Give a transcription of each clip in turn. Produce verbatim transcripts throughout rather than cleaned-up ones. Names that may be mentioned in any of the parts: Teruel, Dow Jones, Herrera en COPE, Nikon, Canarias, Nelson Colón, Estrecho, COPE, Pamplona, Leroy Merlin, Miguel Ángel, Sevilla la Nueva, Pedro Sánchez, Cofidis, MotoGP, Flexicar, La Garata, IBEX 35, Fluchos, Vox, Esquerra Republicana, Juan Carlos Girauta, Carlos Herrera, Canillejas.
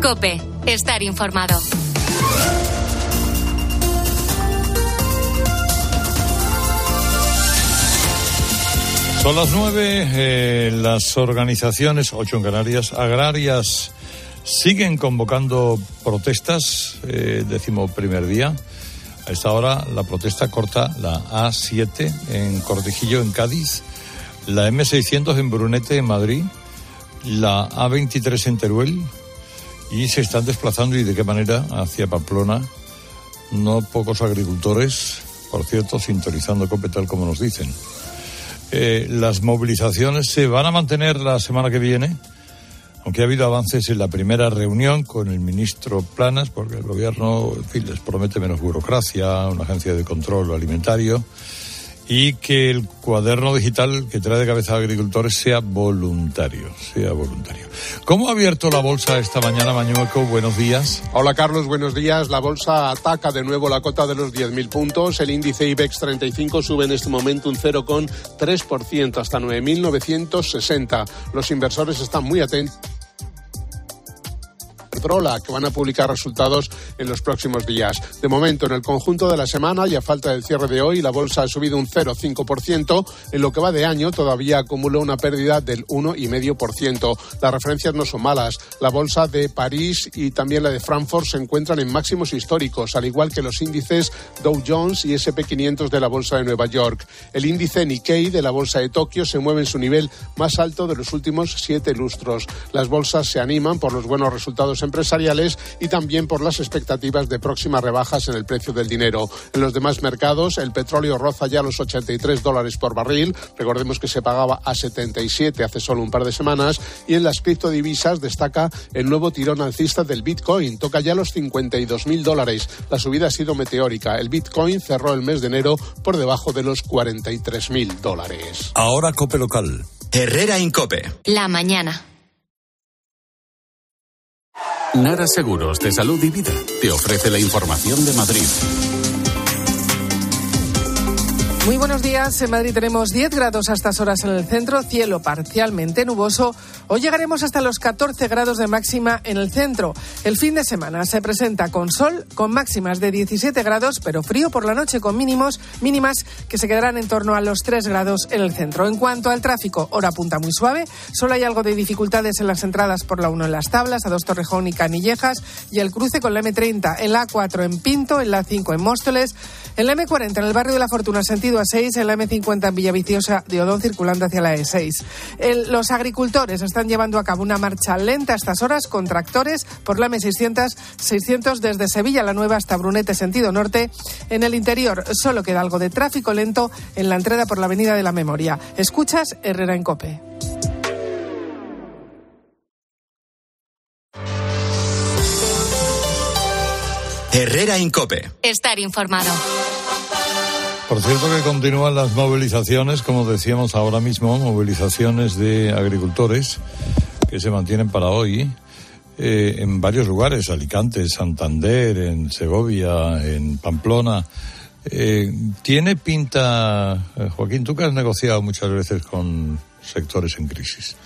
COPE. Estar informado. Son las nueve, eh, las organizaciones, ocho en Canarias, agrarias, siguen convocando protestas, eh, décimo primer día. A esta hora la protesta corta la A siete en Cortijillo, en Cádiz, la eme seiscientos en Brunete, en Madrid, la A veintitrés en Teruel, y se están desplazando, y de qué manera, hacia Pamplona. No pocos agricultores, por cierto, sintonizando COPE, tal como nos dicen. Eh, las movilizaciones se van a mantener la semana que viene, aunque ha habido avances en la primera reunión con el ministro Planas, porque el gobierno, en fin, les promete menos burocracia, una agencia de control alimentario, y que el cuaderno digital que trae de cabeza a agricultores sea voluntario, sea voluntario. ¿Cómo ha abierto la bolsa esta mañana, Mañueco? Buenos días. Hola, Carlos, buenos días. La bolsa ataca de nuevo la cota de los diez mil puntos. El índice IBEX treinta y cinco sube en este momento un cero coma tres por ciento hasta nueve mil novecientos sesenta. Los inversores están muy atentos. Iberdrola, que van a publicar resultados en los próximos días. De momento, en el conjunto de la semana y a falta del cierre de hoy, la bolsa ha subido un cero coma cinco por ciento. En lo que va de año, todavía acumula una pérdida del uno coma cinco por ciento. Las referencias no son malas. La bolsa de París y también la de Frankfurt se encuentran en máximos históricos, al igual que los índices Dow Jones y ese pe quinientos de la bolsa de Nueva York. El índice Nikkei de la bolsa de Tokio se mueve en su nivel más alto de los últimos siete lustros. Las bolsas se animan por los buenos resultados en empresariales y también por las expectativas de próximas rebajas en el precio del dinero. En los demás mercados, el petróleo roza ya los ochenta y tres dólares por barril. Recordemos que se pagaba a setenta y siete hace solo un par de semanas. Y en las criptodivisas destaca el nuevo tirón alcista del Bitcoin. Toca ya los cincuenta y dos mil dólares. La subida ha sido meteórica. El Bitcoin cerró el mes de enero por debajo de los cuarenta y tres mil dólares. Ahora COPE local. Herrera en COPE. La mañana. Nara Seguros de Salud y Vida te ofrece la información de Madrid. Muy buenos días. En Madrid tenemos diez grados a estas horas en el centro, cielo parcialmente nuboso. Hoy llegaremos hasta los catorce grados de máxima en el centro. El fin de semana se presenta con sol, con máximas de diecisiete grados, pero frío por la noche con mínimos, mínimas que se quedarán en torno a los tres grados en el centro. En cuanto al tráfico, hora punta muy suave. Solo hay algo de dificultades en las entradas por la uno en Las Tablas, a dos Torrejón y Canillejas, y el cruce con la eme treinta, en la A cuatro en Pinto, en la A cinco en Móstoles, en la eme cuarenta en el barrio de la Fortuna, sentido A seis, en la eme cincuenta en Villaviciosa de Odón, circulando hacia la E seis. El, los agricultores están llevando a cabo una marcha lenta a estas horas con tractores por la eme seiscientos desde Sevilla la Nueva hasta Brunete, sentido norte. En el interior solo queda algo de tráfico lento en la entrada por la Avenida de la Memoria. Escuchas Herrera en COPE. Herrera en COPE. Estar informado. Por cierto que continúan las movilizaciones, como decíamos ahora mismo, movilizaciones de agricultores que se mantienen para hoy eh, en varios lugares, Alicante, Santander, en Segovia, en Pamplona. Eh, ¿Tiene pinta, Joaquín, tú que has negociado muchas veces con sectores en crisis,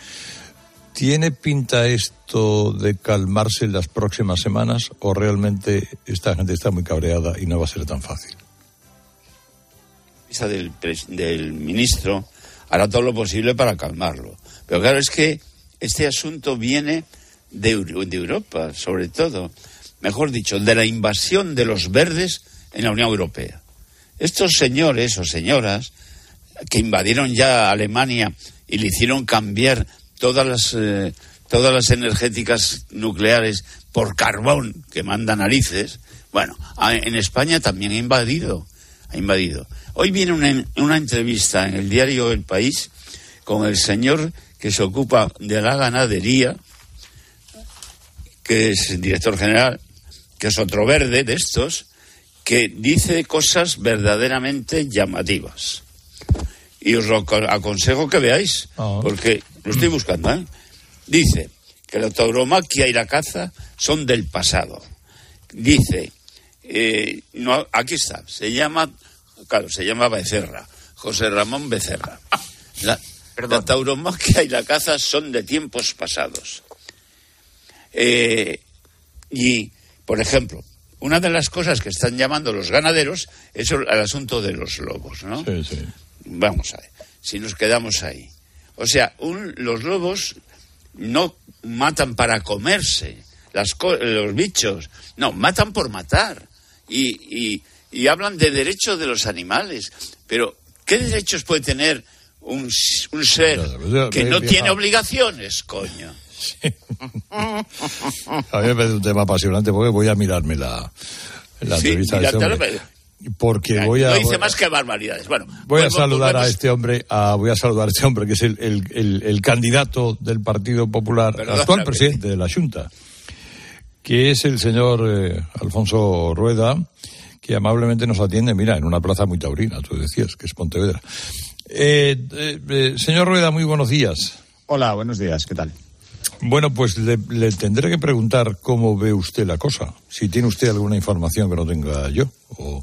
¿tiene pinta esto de calmarse en las próximas semanas o realmente esta gente está muy cabreada y no va a ser tan fácil? Del, del ministro hará todo lo posible para calmarlo, pero claro, es que este asunto viene de, de Europa, sobre todo, mejor dicho, de la invasión de los verdes en la Unión Europea. Estos señores o señoras que invadieron ya Alemania y le hicieron cambiar todas las, eh, todas las energéticas nucleares por carbón, que manda narices. Bueno, en España también ha invadido ha invadido. Hoy viene una, una entrevista en el diario El País con el señor que se ocupa de la ganadería, que es el director general, que es otro verde de estos, que dice cosas verdaderamente llamativas. Y os lo aconsejo que veáis, porque lo estoy buscando, ¿eh? Dice que la tauromaquia y la caza son del pasado. Dice... Eh, no, aquí está, se llama, claro, se llama Becerra, José Ramón Becerra. La, la tauromaquia y la caza son de tiempos pasados. Eh, Y, por ejemplo, una de las cosas que están llamando los ganaderos es el, el asunto de los lobos, ¿no? Sí, sí. Vamos a ver, si nos quedamos ahí. O sea, un, los lobos no matan para comerse las co- los bichos, no, matan por matar. Y, y, y hablan de derechos de los animales. Pero, ¿qué derechos puede tener un, un ser que no tiene obligaciones, coño? Sí. A mí me parece un tema apasionante porque voy a mirarme la, la sí, entrevista de este hombre. Porque ya, voy a... No dice más que barbaridades. Bueno, voy a saludar a este hombre, a, voy a saludar a este hombre que es el, el, el, el candidato del Partido Popular, Pero actual no, presidente de la Xunta, que es el señor eh, Alfonso Rueda, que amablemente nos atiende, mira, en una plaza muy taurina, tú decías, que es Pontevedra. Eh, eh, eh, señor Rueda, muy buenos días. Hola, buenos días, ¿qué tal? Bueno, pues le, le tendré que preguntar cómo ve usted la cosa, si tiene usted alguna información que no tenga yo. O...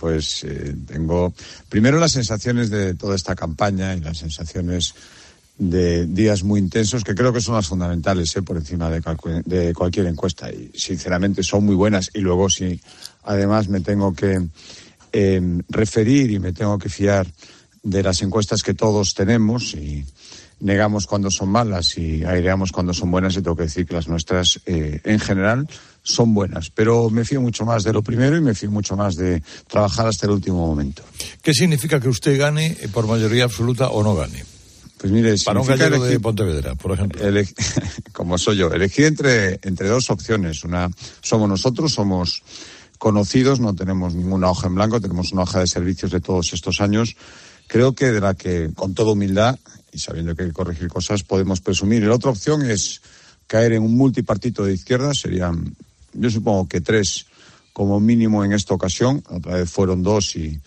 pues eh, tengo primero las sensaciones de toda esta campaña y las sensaciones de días muy intensos, que creo que son las fundamentales, ¿eh? por encima de, calcu- de cualquier encuesta, y sinceramente son muy buenas. Y luego si además me tengo que eh, referir y me tengo que fiar de las encuestas que todos tenemos y... negamos cuando son malas y aireamos cuando son buenas, y tengo que decir que las nuestras eh, en general son buenas, pero me fío mucho más de lo primero y me fío mucho más de trabajar hasta el último momento. ¿Qué significa que usted gane por mayoría absoluta o no gane? Pues mire, para un gallego elegir, de Pontevedra, por ejemplo. Ele... como soy yo, elegir entre, entre dos opciones. Una, somos nosotros, somos conocidos, no tenemos ninguna hoja en blanco, tenemos una hoja de servicios de todos estos años, creo que de la que con toda humildad y sabiendo que hay que corregir cosas, podemos presumir. Y la otra opción es caer en un multipartito de izquierda. Serían, yo supongo que tres como mínimo en esta ocasión. Otra vez fueron dos y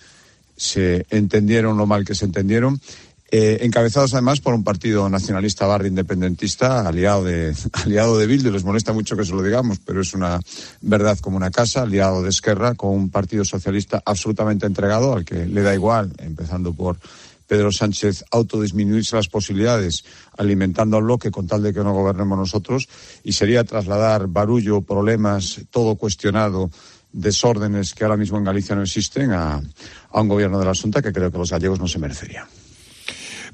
se entendieron lo mal que se entendieron. Eh, encabezados además por un partido nacionalista barra independentista, aliado de, aliado de Bildu. Les molesta mucho que se lo digamos, pero es una verdad como una casa, aliado de Esquerra, con un partido socialista absolutamente entregado, al que le da igual, empezando por... Pedro Sánchez, autodisminuirse las posibilidades alimentando al bloque con tal de que no gobernemos nosotros, y sería trasladar barullo, problemas, todo cuestionado, desórdenes que ahora mismo en Galicia no existen a, a un gobierno de la Xunta que creo que los gallegos no se merecerían.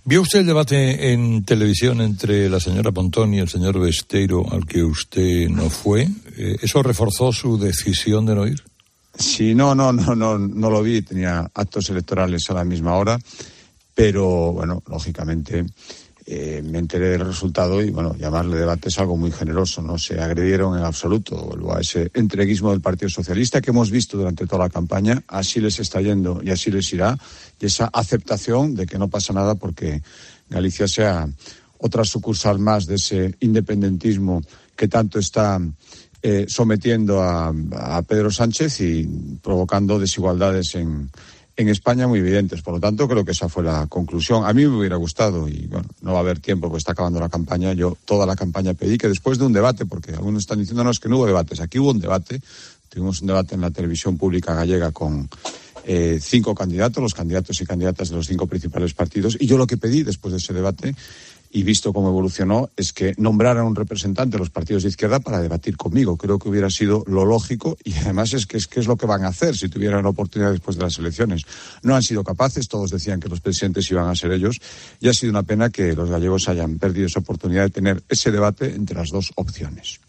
¿Vio usted el debate en televisión entre la señora Pontón y el señor Besteiro, al que usted no fue? ¿Eso reforzó su decisión de no ir? Sí, no, no, no, no, no lo vi, tenía actos electorales a la misma hora. Pero, bueno, lógicamente eh, me enteré del resultado y, bueno, llamarle debate es algo muy generoso. No se agredieron en absoluto. Vuelvo a ese entreguismo del Partido Socialista que hemos visto durante toda la campaña. Así les está yendo y así les irá. Y esa aceptación de que no pasa nada porque Galicia sea otra sucursal más de ese independentismo que tanto está... Eh, sometiendo a, a Pedro Sánchez y provocando desigualdades en... en España muy evidentes. Por lo tanto, creo que esa fue la conclusión. A mí me hubiera gustado, y bueno, no va a haber tiempo porque está acabando la campaña. Yo toda la campaña pedí que después de un debate, porque algunos están diciéndonos que no hubo debates. Aquí hubo un debate, tuvimos un debate en la televisión pública gallega con eh, cinco candidatos, los candidatos y candidatas de los cinco principales partidos, y yo lo que pedí después de ese debate, y visto cómo evolucionó, es que nombraran un representante de los partidos de izquierda para debatir conmigo. Creo que hubiera sido lo lógico, y además es que es, que es lo que van a hacer si tuvieran la oportunidad después de las elecciones. No han sido capaces, todos decían que los presidentes iban a ser ellos, y ha sido una pena que los gallegos hayan perdido esa oportunidad de tener ese debate entre las dos opciones.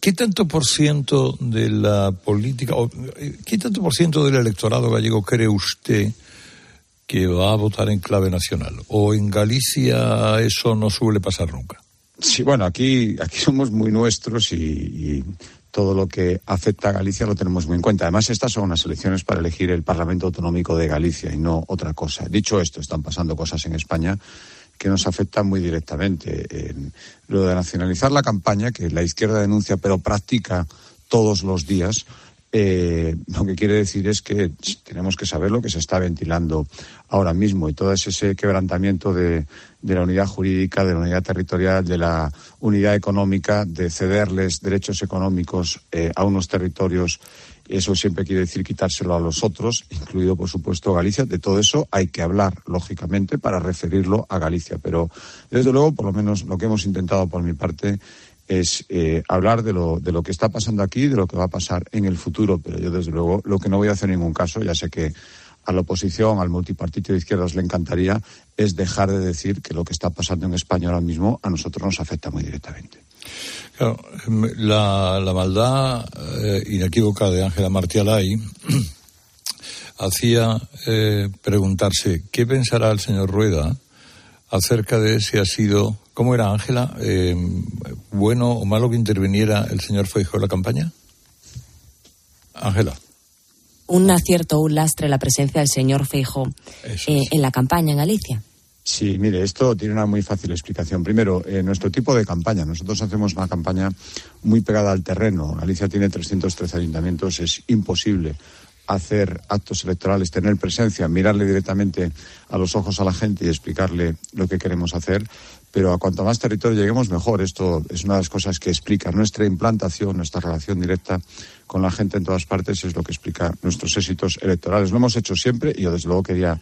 ¿Qué tanto por ciento de la política, o qué tanto por ciento del electorado gallego cree usted que va a votar en clave nacional? ¿O en Galicia eso no suele pasar nunca? Sí, bueno, aquí, aquí somos muy nuestros y, y todo lo que afecta a Galicia lo tenemos muy en cuenta. Además, estas son unas elecciones para elegir el Parlamento Autonómico de Galicia y no otra cosa. Dicho esto, están pasando cosas en España que nos afectan muy directamente. Eh, lo de nacionalizar la campaña, que la izquierda denuncia pero practica todos los días... Eh, lo que quiere decir es que tenemos que saber lo que se está ventilando ahora mismo, y todo ese quebrantamiento de, de la unidad jurídica, de la unidad territorial, de la unidad económica, de cederles derechos económicos eh, a unos territorios. Eso siempre quiere decir quitárselo a los otros, incluido, por supuesto, Galicia. De todo eso hay que hablar, lógicamente, para referirlo a Galicia. Pero, desde luego, por lo menos lo que hemos intentado por mi parte es eh, hablar de lo, de lo que está pasando aquí, de lo que va a pasar en el futuro. Pero yo, desde luego, lo que no voy a hacer en ningún caso, ya sé que a la oposición, al multipartito de izquierdas le encantaría, es dejar de decir que lo que está pasando en España ahora mismo a nosotros nos afecta muy directamente. Claro, la, la maldad eh, inequívoca de Ángela Martialay hacía eh, preguntarse qué pensará el señor Rueda acerca de si ha sido... ¿Cómo era, Ángela? Eh, ¿Bueno o malo que interviniera el señor Feijóo en la campaña? Ángela. Un acierto, un lastre la presencia del señor Feijóo eh, en la campaña en Galicia. Sí, mire, esto tiene una muy fácil explicación. Primero, eh, nuestro tipo de campaña. Nosotros hacemos una campaña muy pegada al terreno. Galicia tiene trescientos trece ayuntamientos, es imposible hacer actos electorales, tener presencia, mirarle directamente a los ojos a la gente y explicarle lo que queremos hacer. Pero a cuanto más territorio lleguemos, mejor. Esto es una de las cosas que explica nuestra implantación, nuestra relación directa con la gente en todas partes, es lo que explica nuestros éxitos electorales. Lo hemos hecho siempre y yo, desde luego, quería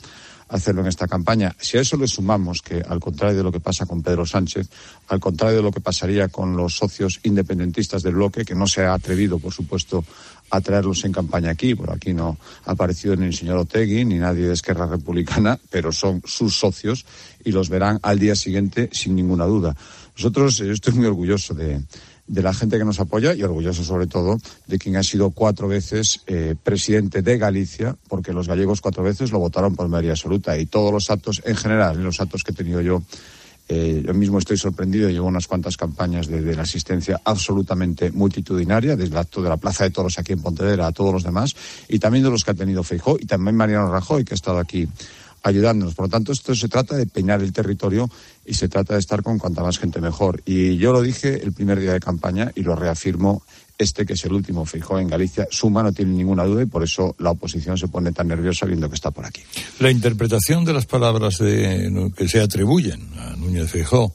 hacerlo en esta campaña. Si a eso le sumamos que, al contrario de lo que pasa con Pedro Sánchez, al contrario de lo que pasaría con los socios independentistas del bloque, que no se ha atrevido, por supuesto, a traerlos en campaña aquí, por aquí no ha aparecido ni el señor Otegui ni nadie de Esquerra Republicana, pero son sus socios y los verán al día siguiente sin ninguna duda. Nosotros, yo estoy muy orgulloso de... de la gente que nos apoya y orgulloso sobre todo de quien ha sido cuatro veces eh, presidente de Galicia, porque los gallegos cuatro veces lo votaron por mayoría absoluta. Y todos los actos en general, los actos que he tenido yo, eh, yo mismo estoy sorprendido, llevo unas cuantas campañas de, de la asistencia absolutamente multitudinaria, desde el acto de la Plaza de Toros aquí en Pontevedra a todos los demás, y también de los que ha tenido Feijóo y también Mariano Rajoy, que ha estado aquí ayudándonos. Por lo tanto, esto se trata de peinar el territorio y se trata de estar con cuanta más gente mejor. Y yo lo dije el primer día de campaña y lo reafirmo, este que es el último Feijóo en Galicia suma, no tiene ninguna duda, y por eso la oposición se pone tan nerviosa viendo que está por aquí. La interpretación de las palabras de, que se atribuyen a Núñez Feijóo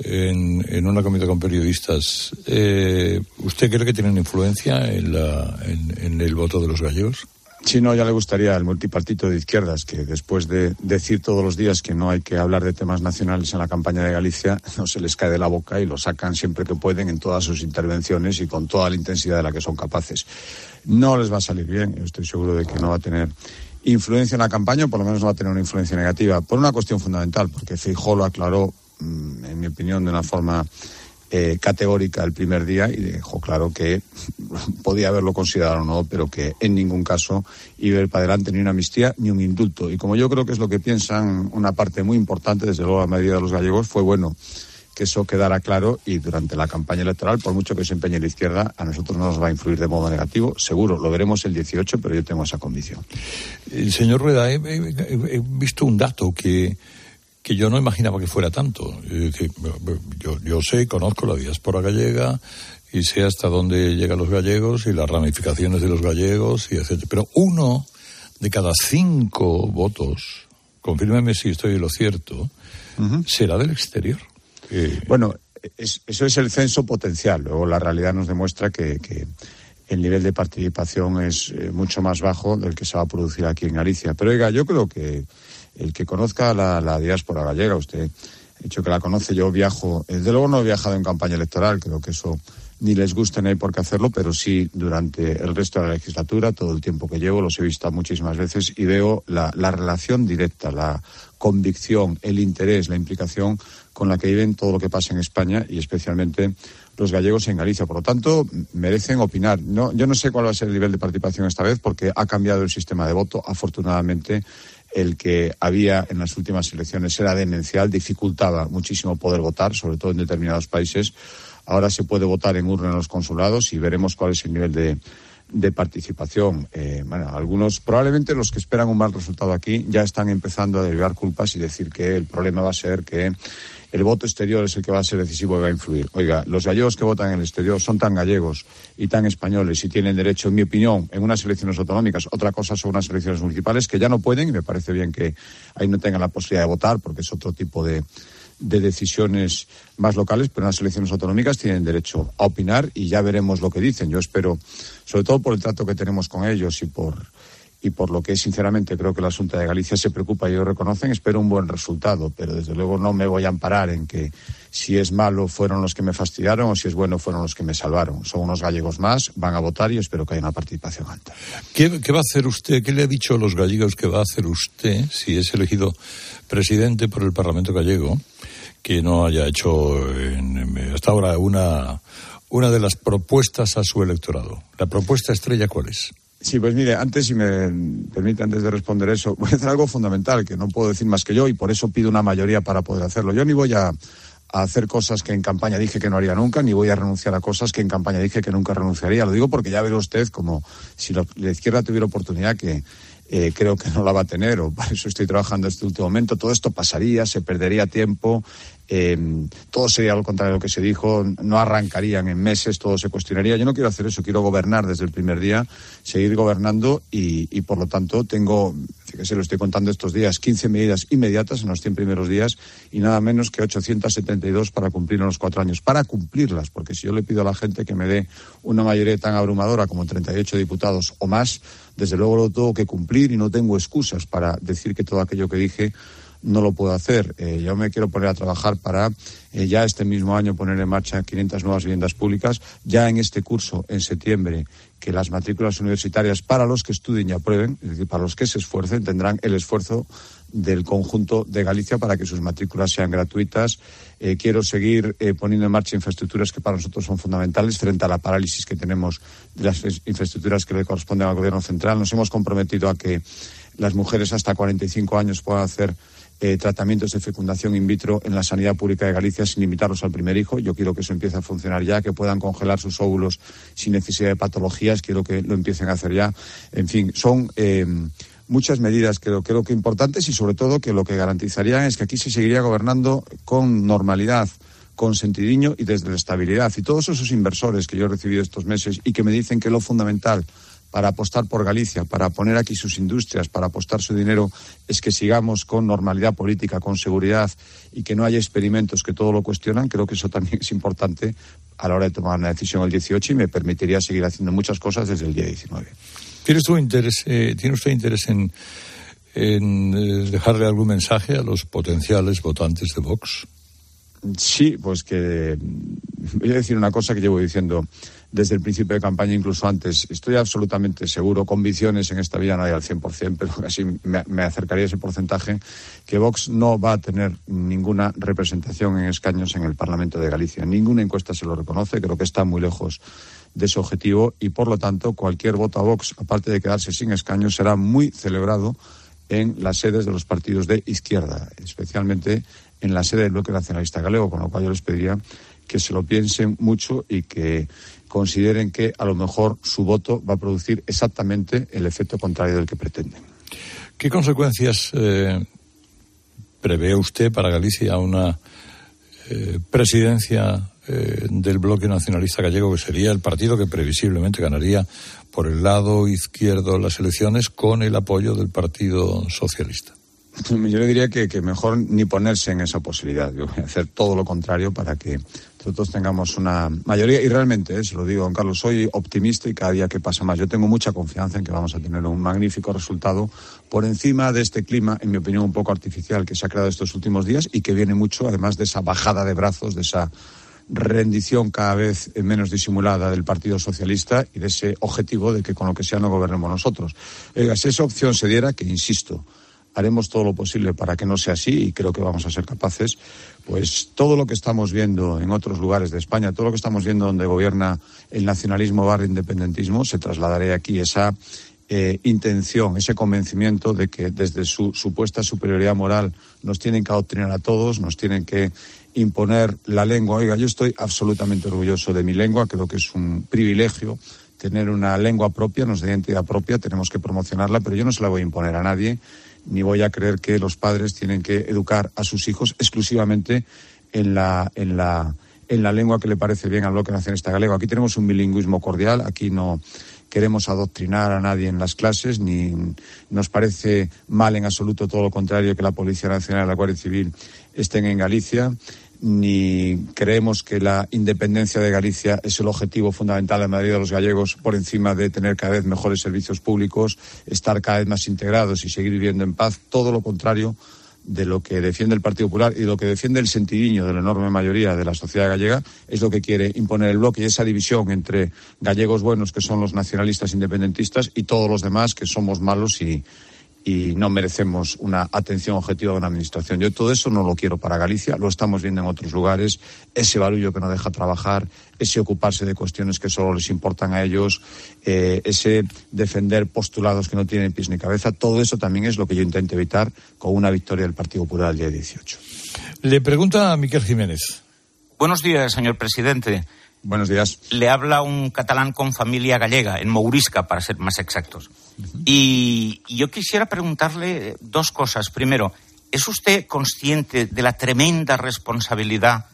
en, en una comida con periodistas, eh, ¿usted cree que tienen influencia en, la, en, en el voto de los gallegos? Si no, ya le gustaría al multipartito de izquierdas, que después de decir todos los días que no hay que hablar de temas nacionales en la campaña de Galicia, no se les cae de la boca y lo sacan siempre que pueden en todas sus intervenciones y con toda la intensidad de la que son capaces. No les va a salir bien, yo estoy seguro de que no va a tener influencia en la campaña, o por lo menos no va a tener una influencia negativa, por una cuestión fundamental, porque Feijóo lo aclaró, en mi opinión, de una forma... Eh, categórica el primer día, y dejó claro que podía haberlo considerado o no, pero que en ningún caso iba a ir para adelante ni una amnistía ni un indulto. Y como yo creo que es lo que piensan una parte muy importante, desde luego la mayoría de los gallegos, fue bueno que eso quedara claro, y durante la campaña electoral, por mucho que se empeñe la izquierda, a nosotros no nos va a influir de modo negativo, seguro, lo veremos el dieciocho, pero yo tengo esa convicción. Eh, señor Rueda, he, he, he visto un dato que... que yo no imaginaba que fuera tanto. Yo, yo sé, conozco la diáspora gallega y sé hasta dónde llegan los gallegos y las ramificaciones de los gallegos, y etcétera. Pero uno de cada cinco votos, confírmeme si estoy en lo cierto, uh-huh. será del exterior. Eh... Bueno, es, eso es el censo potencial. Luego la realidad nos demuestra que... que... el nivel de participación es eh, mucho más bajo del que se va a producir aquí en Galicia. Pero, oiga, yo creo que el que conozca la, la diáspora gallega, usted ha dicho que la conoce, yo viajo, desde luego no he viajado en campaña electoral, creo que eso ni les gusta ni hay por qué hacerlo, pero sí durante el resto de la legislatura, todo el tiempo que llevo, los he visto muchísimas veces y veo la, la relación directa, la convicción, el interés, la implicación con la que viven todo lo que pasa en España y especialmente los gallegos en Galicia. Por lo tanto, merecen opinar. No, yo no sé cuál va a ser el nivel de participación esta vez, porque ha cambiado el sistema de voto. Afortunadamente, el que había en las últimas elecciones era demencial, dificultaba muchísimo poder votar, sobre todo en determinados países. Ahora se puede votar en urna en los consulados y veremos cuál es el nivel de... de participación. Eh, bueno, algunos, probablemente los que esperan un mal resultado aquí, ya están empezando a derivar culpas y decir que el problema va a ser que el voto exterior es el que va a ser decisivo y va a influir. Oiga, los gallegos que votan en el exterior son tan gallegos y tan españoles y tienen derecho, en mi opinión, en unas elecciones autonómicas. Otra cosa son unas elecciones municipales que ya no pueden, y me parece bien que ahí no tengan la posibilidad de votar porque es otro tipo de... de decisiones más locales, pero en las elecciones autonómicas tienen derecho a opinar y ya veremos lo que dicen. Yo espero, sobre todo por el trato que tenemos con ellos y por y por lo que sinceramente creo que la Xunta de Galicia se preocupa y ellos reconocen, espero un buen resultado, pero desde luego no me voy a amparar en que si es malo fueron los que me fastidiaron o si es bueno fueron los que me salvaron. Son unos gallegos más, van a votar y espero que haya una participación alta. ¿Qué, qué va a hacer usted? ¿Qué le ha dicho a los gallegos que va a hacer usted si es elegido presidente por el Parlamento gallego, que no haya hecho en, hasta ahora una, una de las propuestas a su electorado? ¿La propuesta estrella cuál es? Sí, pues mire, antes, si me permite, antes de responder eso, voy a hacer algo fundamental que no puedo decir más que yo y por eso pido una mayoría para poder hacerlo. Yo ni voy a, a hacer cosas que en campaña dije que no haría nunca, ni voy a renunciar a cosas que en campaña dije que nunca renunciaría. Lo digo porque ya verá usted, como si la izquierda tuviera oportunidad que... Eh, creo que no la va a tener, o para eso estoy trabajando en este último momento. Todo esto pasaría, se perdería tiempo, eh, todo sería lo contrario de lo que se dijo, no arrancarían en meses, todo se cuestionaría. Yo no quiero hacer eso, quiero gobernar desde el primer día, seguir gobernando y, y por lo tanto tengo, fíjese, lo estoy contando estos días, quince medidas inmediatas en los cien primeros días y nada menos que ochocientos setenta y dos para cumplir en los cuatro años, para cumplirlas, porque si yo le pido a la gente que me dé una mayoría tan abrumadora como treinta y ocho diputados o más, desde luego lo tengo que cumplir y no tengo excusas para decir que todo aquello que dije no lo puedo hacer. Eh, yo me quiero poner a trabajar para eh, ya este mismo año poner en marcha quinientas nuevas viviendas públicas, ya en este curso, en septiembre, que las matrículas universitarias para los que estudien y aprueben, es decir, para los que se esfuercen, tendrán el esfuerzo del conjunto de Galicia para que sus matrículas sean gratuitas. Eh, quiero seguir eh, poniendo en marcha infraestructuras que para nosotros son fundamentales frente a la parálisis que tenemos de las infraestructuras que le corresponden al Gobierno central. Nos hemos comprometido a que las mujeres hasta cuarenta y cinco años puedan hacer Eh, tratamientos de fecundación in vitro en la sanidad pública de Galicia sin limitarlos al primer hijo. Yo quiero que eso empiece a funcionar ya, que puedan congelar sus óvulos sin necesidad de patologías. Quiero que lo empiecen a hacer ya. En fin, son eh, muchas medidas creo, creo que importantes y sobre todo que lo que garantizarían es que aquí se seguiría gobernando con normalidad, con sentidiño y desde la estabilidad. Y todos esos inversores que yo he recibido estos meses y que me dicen que lo fundamental para apostar por Galicia, para poner aquí sus industrias, para apostar su dinero, es que sigamos con normalidad política, con seguridad y que no haya experimentos que todo lo cuestionan. Creo que eso también es importante a la hora de tomar una decisión el dieciocho y me permitiría seguir haciendo muchas cosas desde el día diecinueve. ¿Tiene usted interés, eh, ¿tiene usted interés en, en eh, dejarle algún mensaje a los potenciales votantes de Vox? Sí, pues que voy a decir una cosa que llevo diciendo desde el principio de campaña, incluso antes. Estoy absolutamente seguro, convicciones en esta vida no hay al cien por cien, pero casi me, me acercaría a ese porcentaje, que Vox no va a tener ninguna representación en escaños en el Parlamento de Galicia. Ninguna encuesta se lo reconoce, creo que está muy lejos de su objetivo y, por lo tanto, cualquier voto a Vox, aparte de quedarse sin escaños, será muy celebrado en las sedes de los partidos de izquierda, especialmente en la sede del Bloque Nacionalista Galego, con lo cual yo les pediría que se lo piensen mucho y que consideren que a lo mejor su voto va a producir exactamente el efecto contrario del que pretenden. ¿Qué consecuencias eh, prevé usted para Galicia una eh, presidencia eh, del Bloque Nacionalista Gallego, que sería el partido que previsiblemente ganaría por el lado izquierdo las elecciones con el apoyo del Partido Socialista? Yo le diría que, que mejor ni ponerse en esa posibilidad. Yo voy a hacer todo lo contrario para que nosotros tengamos una mayoría. Y realmente, eh, se lo digo, don Carlos, soy optimista y cada día que pasa más. Yo tengo mucha confianza en que vamos a tener un magnífico resultado por encima de este clima, en mi opinión, un poco artificial que se ha creado estos últimos días y que viene mucho, además, de esa bajada de brazos, de esa rendición cada vez menos disimulada del Partido Socialista y de ese objetivo de que con lo que sea no gobernemos nosotros. Eh, si esa opción se diera, que insisto, haremos todo lo posible para que no sea así y creo que vamos a ser capaces, pues todo lo que estamos viendo en otros lugares de España, todo lo que estamos viendo donde gobierna el nacionalismo barra independentismo, se trasladará aquí esa eh, intención, ese convencimiento de que desde su supuesta superioridad moral nos tienen que adoctrinar a todos, nos tienen que imponer la lengua. Oiga, yo estoy absolutamente orgulloso de mi lengua, creo que es un privilegio tener una lengua propia, nos da identidad propia, tenemos que promocionarla, pero yo no se la voy a imponer a nadie, ni voy a creer que los padres tienen que educar a sus hijos exclusivamente en la, en la, en la lengua que le parece bien al Bloque Nacionalista Galego. Aquí tenemos un bilingüismo cordial, aquí no queremos adoctrinar a nadie en las clases, ni nos parece mal en absoluto, todo lo contrario, que la Policía Nacional y la Guardia Civil estén en Galicia. ni creemos que la independencia de Galicia es el objetivo fundamental de la mayoría de los gallegos por encima de tener cada vez mejores servicios públicos, estar cada vez más integrados y seguir viviendo en paz. Todo lo contrario de lo que defiende el Partido Popular y lo que defiende el sentidiño de la enorme mayoría de la sociedad gallega, es lo que quiere imponer el bloque, y esa división entre gallegos buenos, que son los nacionalistas independentistas, y todos los demás, que somos malos y, y no merecemos una atención objetiva de una administración. Yo todo eso no lo quiero para Galicia, lo estamos viendo en otros lugares, ese barullo que no deja trabajar, ese ocuparse de cuestiones que solo les importan a ellos, eh, ese defender postulados que no tienen pies ni cabeza, todo eso también es lo que yo intento evitar con una victoria del Partido Popular el día dieciocho. Le pregunta a Miquel Jiménez. Buenos días, señor presidente. Buenos días. Le habla un catalán con familia gallega, en Mourisca, para ser más exactos. Uh-huh. Y yo quisiera preguntarle dos cosas. Primero, ¿es usted consciente de la tremenda responsabilidad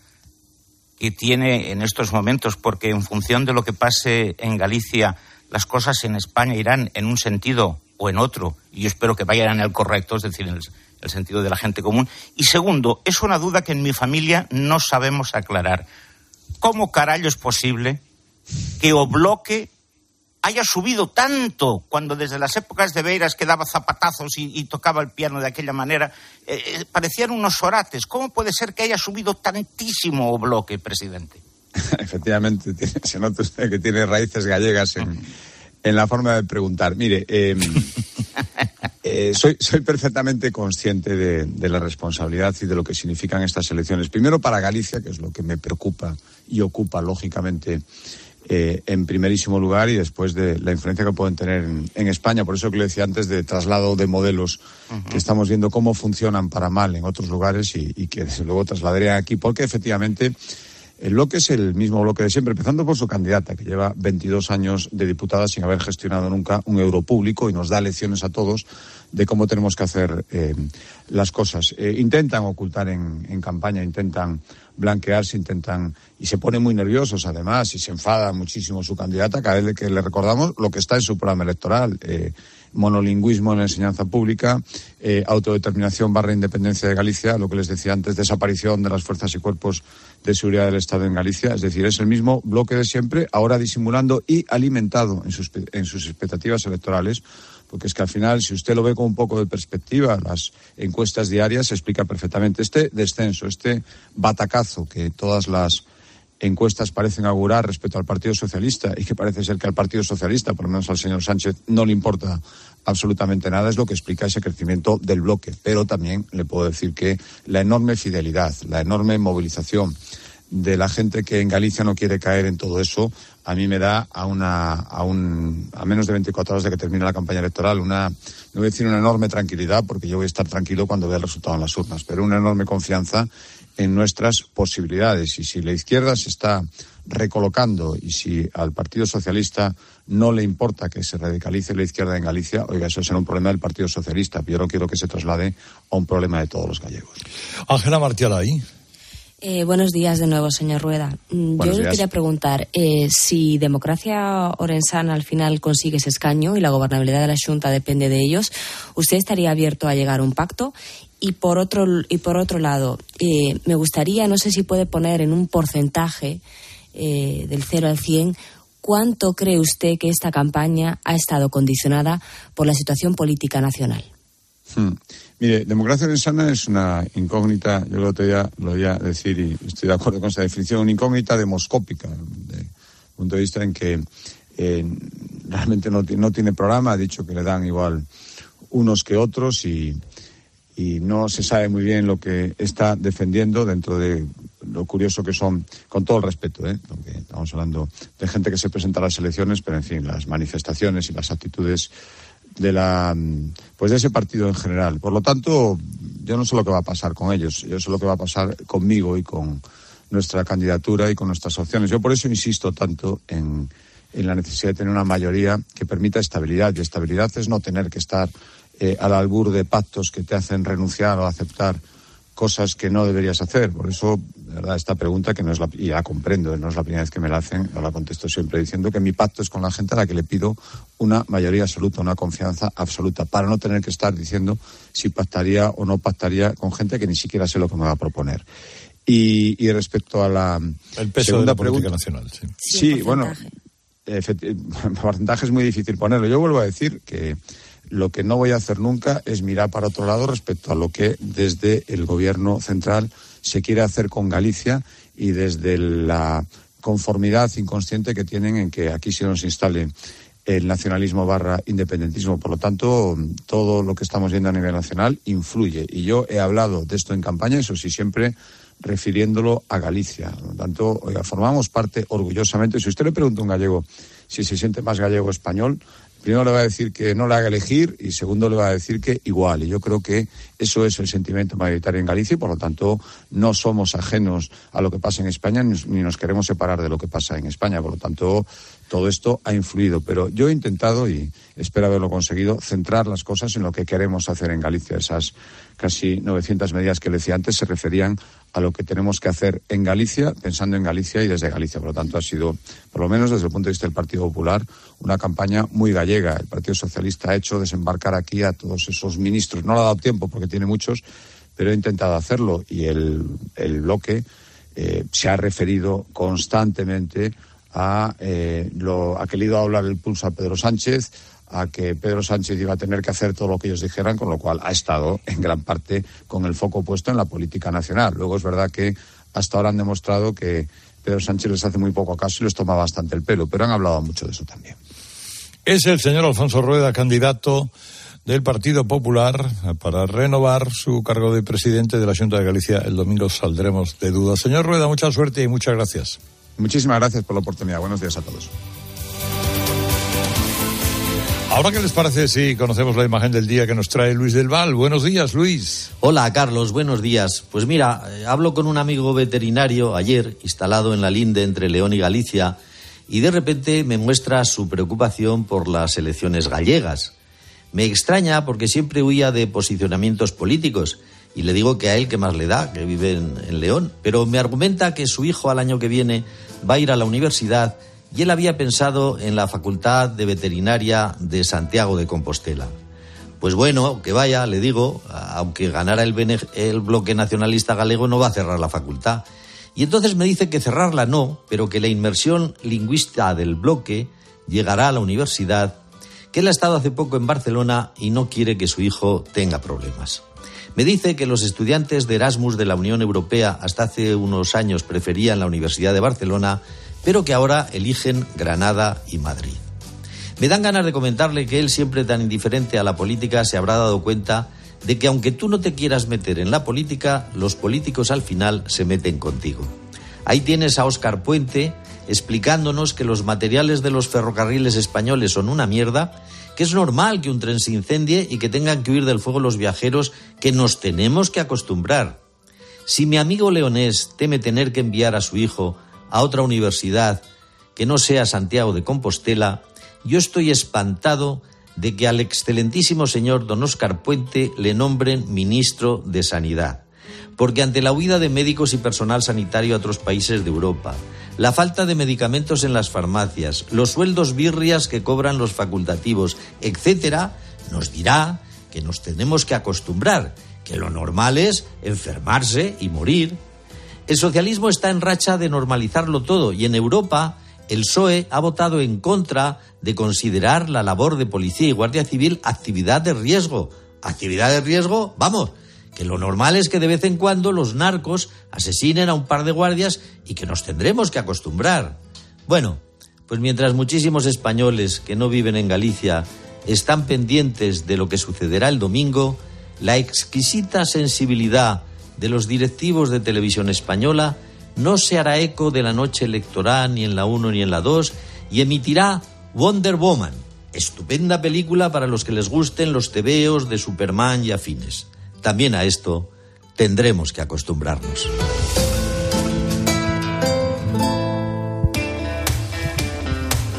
que tiene en estos momentos, porque en función de lo que pase en Galicia, las cosas en España irán en un sentido o en otro, y yo espero que vayan en el correcto, es decir, en el, el sentido de la gente común? Y segundo, es una duda que en mi familia no sabemos aclarar. ¿Cómo carajo es posible que o Bloque haya subido tanto cuando desde las épocas de Beiras, que daba zapatazos y, y tocaba el piano de aquella manera, eh, parecían unos orates? ¿Cómo puede ser que haya subido tantísimo o Bloque, presidente? Efectivamente, tiene, se nota usted que tiene raíces gallegas en, en la forma de preguntar. Mire, eh, eh, soy, soy perfectamente consciente de, de la responsabilidad y de lo que significan estas elecciones. Primero para Galicia, que es lo que me preocupa y ocupa, lógicamente, Eh, en primerísimo lugar, y después de la influencia que pueden tener en, en España. Por eso que le decía antes de traslado de modelos, uh-huh, que estamos viendo cómo funcionan para mal en otros lugares y, y que desde luego trasladarían aquí, porque efectivamente el bloque es el mismo bloque de siempre, empezando por su candidata, que lleva veintidós años de diputada sin haber gestionado nunca un euro público y nos da lecciones a todos de cómo tenemos que hacer eh, las cosas. Eh, intentan ocultar en, en campaña, intentan blanquearse, intentan, y se ponen muy nerviosos además, y se enfada muchísimo su candidata cada vez que le recordamos lo que está en su programa electoral: eh, monolingüismo en la enseñanza pública, eh, autodeterminación barra independencia de Galicia, lo que les decía antes, desaparición de las fuerzas y cuerpos de seguridad del Estado en Galicia. Es decir, es el mismo bloque de siempre, ahora disimulando y alimentado en sus, en sus expectativas electorales. Porque es que al final, si usted lo ve con un poco de perspectiva, las encuestas diarias explican perfectamente este descenso, este batacazo que todas las encuestas parecen augurar respecto al Partido Socialista, y que parece ser que al Partido Socialista, por lo menos al señor Sánchez, no le importa absolutamente nada, es lo que explica ese crecimiento del bloque. Pero también le puedo decir que la enorme fidelidad, la enorme movilización de la gente que en Galicia no quiere caer en todo eso, a mí me da a una a un a menos de veinticuatro horas de que termine la campaña electoral una, no voy a decir una enorme tranquilidad, porque yo voy a estar tranquilo cuando vea el resultado en las urnas, pero una enorme confianza en nuestras posibilidades. Y si la izquierda se está recolocando y si al Partido Socialista no le importa que se radicalice la izquierda en Galicia, oiga, eso será un problema del Partido Socialista. Yo no quiero que se traslade a un problema de todos los gallegos. Ángela Martialay. Eh, buenos días de nuevo, señor Rueda. Buenos Yo días. Quería preguntar, eh, si Democracia Orensana al final consigue ese escaño y la gobernabilidad de la Xunta depende de ellos, ¿usted estaría abierto a llegar a un pacto? Y por otro, y por otro lado, eh, me gustaría, no sé si puede poner en un porcentaje eh, del cero al cien, ¿cuánto cree usted que esta campaña ha estado condicionada por la situación política nacional? Hmm. Mire, Democracia Orensana es una incógnita, yo lo tenía, lo voy a decir, y estoy de acuerdo con esa definición, una incógnita demoscópica, desde el punto de vista en que eh, realmente no, no tiene programa, ha dicho que le dan igual unos que otros y, y no se sabe muy bien lo que está defendiendo, dentro de lo curioso que son, con todo el respeto, ¿eh? Porque estamos hablando de gente que se presenta a las elecciones, pero en fin, las manifestaciones y las actitudes de la pues de ese partido en general. Por lo tanto, yo no sé lo que va a pasar con ellos, yo sé lo que va a pasar conmigo y con nuestra candidatura y con nuestras opciones. Yo por eso insisto tanto en, en la necesidad de tener una mayoría que permita estabilidad, y estabilidad es no tener que estar eh, al albur de pactos que te hacen renunciar o aceptar cosas que no deberías hacer. Por eso, de verdad, esta pregunta, que no es la, y la comprendo, no es la primera vez que me la hacen, yo la contesto siempre diciendo que mi pacto es con la gente a la que le pido una mayoría absoluta, una confianza absoluta, para no tener que estar diciendo si pactaría o no pactaría con gente que ni siquiera sé lo que me va a proponer. Y, y respecto a la el peso segunda de la política nacional, sí, sí, sí, bueno, el porcentaje es muy difícil ponerlo. Yo vuelvo a decir que lo que no voy a hacer nunca es mirar para otro lado respecto a lo que desde el gobierno central se quiere hacer con Galicia y desde la conformidad inconsciente que tienen en que aquí se nos instale el nacionalismo barra independentismo. Por lo tanto, todo lo que estamos viendo a nivel nacional influye. Y yo he hablado de esto en campaña, eso sí, siempre refiriéndolo a Galicia. Por lo tanto, oiga, formamos parte orgullosamente. Si usted le pregunta a un gallego si se siente más gallego o español, primero le va a decir que no le haga elegir y segundo le va a decir que igual. Y yo creo que eso es el sentimiento mayoritario en Galicia y por lo tanto no somos ajenos a lo que pasa en España ni nos queremos separar de lo que pasa en España. Por lo tanto, todo esto ha influido. Pero yo he intentado, y espero haberlo conseguido, centrar las cosas en lo que queremos hacer en Galicia. Esas casi novecientas medidas que le decía antes se referían a lo que tenemos que hacer en Galicia, pensando en Galicia y desde Galicia. Por lo tanto, ha sido, por lo menos desde el punto de vista del Partido Popular, una campaña muy gallega. El Partido Socialista ha hecho desembarcar aquí a todos esos ministros. No le ha dado tiempo porque tiene muchos, pero he intentado hacerlo. Y el, el bloque eh, se ha referido constantemente a, eh, lo, ha querido hablar el pulso a Pedro Sánchez, a que Pedro Sánchez iba a tener que hacer todo lo que ellos dijeran, con lo cual ha estado en gran parte con el foco puesto en la política nacional. Luego es verdad que hasta ahora han demostrado que Pedro Sánchez les hace muy poco caso y les toma bastante el pelo, pero han hablado mucho de eso también. Es el señor Alfonso Rueda, candidato del Partido Popular para renovar su cargo de presidente de la Xunta de Galicia. El domingo saldremos de dudas. Señor Rueda, mucha suerte y muchas gracias. Muchísimas gracias por la oportunidad. Buenos días a todos. Ahora, ¿qué les parece si conocemos la imagen del día que nos trae Luis del Val? Buenos días, Luis. Hola, Carlos, buenos días. Pues mira, hablo con un amigo veterinario ayer, instalado en la linde entre León y Galicia, y de repente me muestra su preocupación por las elecciones gallegas. Me extraña porque siempre huía de posicionamientos políticos, y le digo que a él qué más le da, que vive en, en León. Pero me argumenta que su hijo al año que viene va a ir a la universidad y él había pensado en la Facultad de Veterinaria de Santiago de Compostela. Pues bueno, que vaya, le digo, aunque ganara el, Bene- el Bloque Nacionalista Galego no va a cerrar la facultad. Y entonces me dice que cerrarla no, pero que la inmersión lingüística del bloque llegará a la universidad, que él ha estado hace poco en Barcelona y no quiere que su hijo tenga problemas. Me dice que los estudiantes de Erasmus de la Unión Europea hasta hace unos años preferían la Universidad de Barcelona, pero que ahora eligen Granada y Madrid. Me dan ganas de comentarle que él, siempre tan indiferente a la política, se habrá dado cuenta de que aunque tú no te quieras meter en la política, los políticos al final se meten contigo. Ahí tienes a Óscar Puente explicándonos que los materiales de los ferrocarriles españoles son una mierda, que es normal que un tren se incendie y que tengan que huir del fuego los viajeros, que nos tenemos que acostumbrar. Si mi amigo leonés teme tener que enviar a su hijo a otra universidad que no sea Santiago de Compostela, yo estoy espantado de que al excelentísimo señor don Óscar Puente le nombren ministro de Sanidad. Porque ante la huida de médicos y personal sanitario a otros países de Europa, la falta de medicamentos en las farmacias, los sueldos birrias que cobran los facultativos, etcétera, nos dirá que nos tenemos que acostumbrar, que lo normal es enfermarse y morir. El socialismo está en racha de normalizarlo todo y en Europa el P S O E ha votado en contra de considerar la labor de policía y guardia civil actividad de riesgo. ¿Actividad de riesgo? Vamos, que lo normal es que de vez en cuando los narcos asesinen a un par de guardias y que nos tendremos que acostumbrar. Bueno, pues mientras muchísimos españoles que no viven en Galicia están pendientes de lo que sucederá el domingo, la exquisita sensibilidad de los directivos de Televisión Española no se hará eco de la noche electoral ni en la uno ni en la dos y emitirá Wonder Woman, estupenda película para los que les gusten los tebeos de Superman y afines. También a esto tendremos que acostumbrarnos.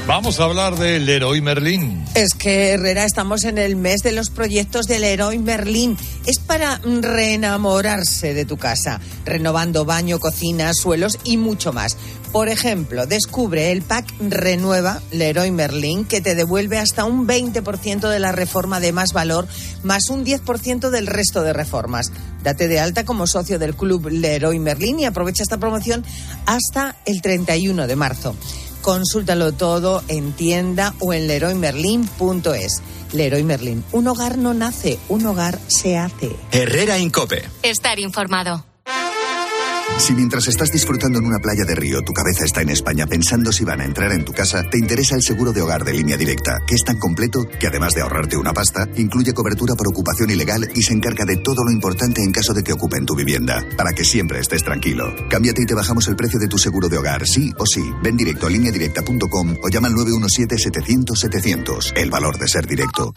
Vamos a hablar del Leroy Merlin. Es que, Herrera, estamos en el mes de los proyectos del Leroy Merlin. Es para reenamorarse de tu casa, renovando baño, cocina, suelos y mucho más. Por ejemplo, descubre el pack Renueva Leroy Merlin, que te devuelve hasta un veinte por ciento de la reforma de más valor, más un diez por ciento del resto de reformas. Date de alta como socio del Club Leroy Merlin y aprovecha esta promoción hasta el treinta y uno de marzo. Consúltalo todo en tienda o en leroy merlin punto es. Leroy Merlin, un hogar no nace, un hogar se hace. Herrera en COPE. Estar informado. Si mientras estás disfrutando en una playa de río, tu cabeza está en España pensando si van a entrar en tu casa, te interesa el seguro de hogar de Línea Directa, que es tan completo que además de ahorrarte una pasta, incluye cobertura por ocupación ilegal y se encarga de todo lo importante en caso de que ocupen tu vivienda, para que siempre estés tranquilo. Cámbiate y te bajamos el precio de tu seguro de hogar, sí o sí. Ven directo a línea directa punto com o llama al nueve uno siete, setecientos, setecientos. El valor de ser directo.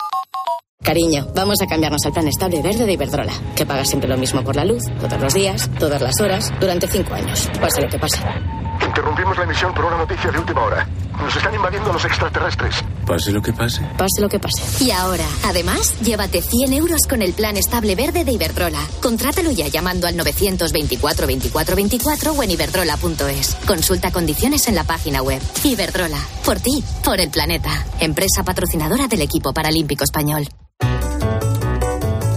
Cariño, vamos a cambiarnos al plan estable verde de Iberdrola, que paga siempre lo mismo por la luz, todos los días, todas las horas, durante cinco años, pase lo que pase. Interrumpimos la emisión por una noticia de última hora. Nos están invadiendo los extraterrestres. Pase lo que pase. Pase lo que pase. Y ahora, además, llévate cien euros con el plan estable verde de Iberdrola. Contrátalo ya llamando al nueve dos cuatro, veinticuatro veinticuatro veinticuatro o en iberdrola punto es. Consulta condiciones en la página web. Iberdrola. Por ti. Por el planeta. Empresa patrocinadora del equipo paralímpico español.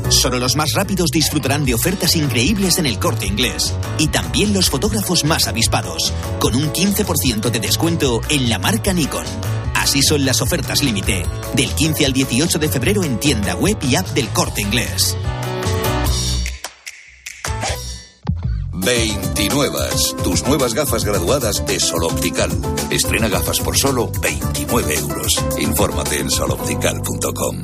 Solo los más rápidos disfrutarán de ofertas increíbles en el Corte Inglés. Y también los fotógrafos más avispados, con un quince por ciento de descuento en la marca Nikon. Así son las ofertas límite, del quince al dieciocho de febrero en tienda web y app del Corte Inglés. veintinuevas, tus nuevas gafas graduadas de Sol Optical. Estrena gafas por solo veintinueve euros. Infórmate en sol optical punto com.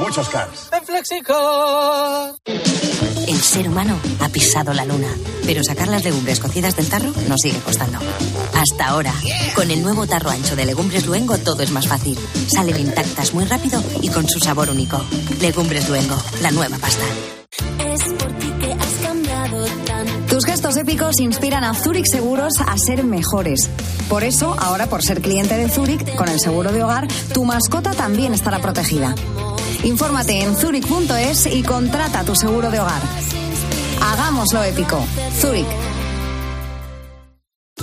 Muchos cars. En Flexicar. El ser humano ha pisado la luna, pero sacar las legumbres cocidas del tarro nos sigue costando. Hasta ahora, con el nuevo tarro ancho de Legumbres Luengo todo es más fácil. Salen intactas muy rápido y con su sabor único. Legumbres Luengo, la nueva pasta. Tus gestos épicos inspiran a Zurich Seguros a ser mejores. Por eso, ahora por ser cliente de Zurich, con el seguro de hogar, tu mascota también estará protegida. Infórmate en zurich punto es y contrata tu seguro de hogar. Hagámoslo épico. Zurich.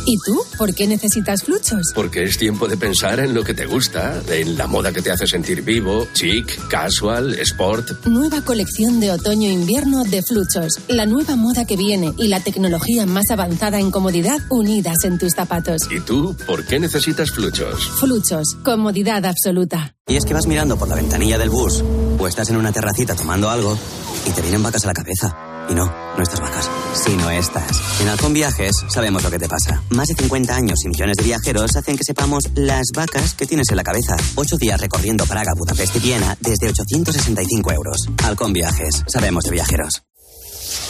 ¿Y tú? ¿Por qué necesitas fluchos? Porque es tiempo de pensar en lo que te gusta, en la moda que te hace sentir vivo, chic, casual, sport. Nueva colección de otoño-invierno de fluchos. La nueva moda que viene y la tecnología más avanzada en comodidad unidas en tus zapatos. ¿Y tú? ¿Por qué necesitas fluchos? Fluchos. Comodidad absoluta. Y es que vas mirando por la ventanilla del bus o estás en una terracita tomando algo y te vienen vacas a la cabeza. Y no, no estas vacas, sino estas. En Halcón Viajes sabemos lo que te pasa. Más de cincuenta años y millones de viajeros hacen que sepamos las vacas que tienes en la cabeza. Ocho días recorriendo Praga, Budapest y Viena desde ochocientos sesenta y cinco euros. Halcón Viajes, sabemos de viajeros.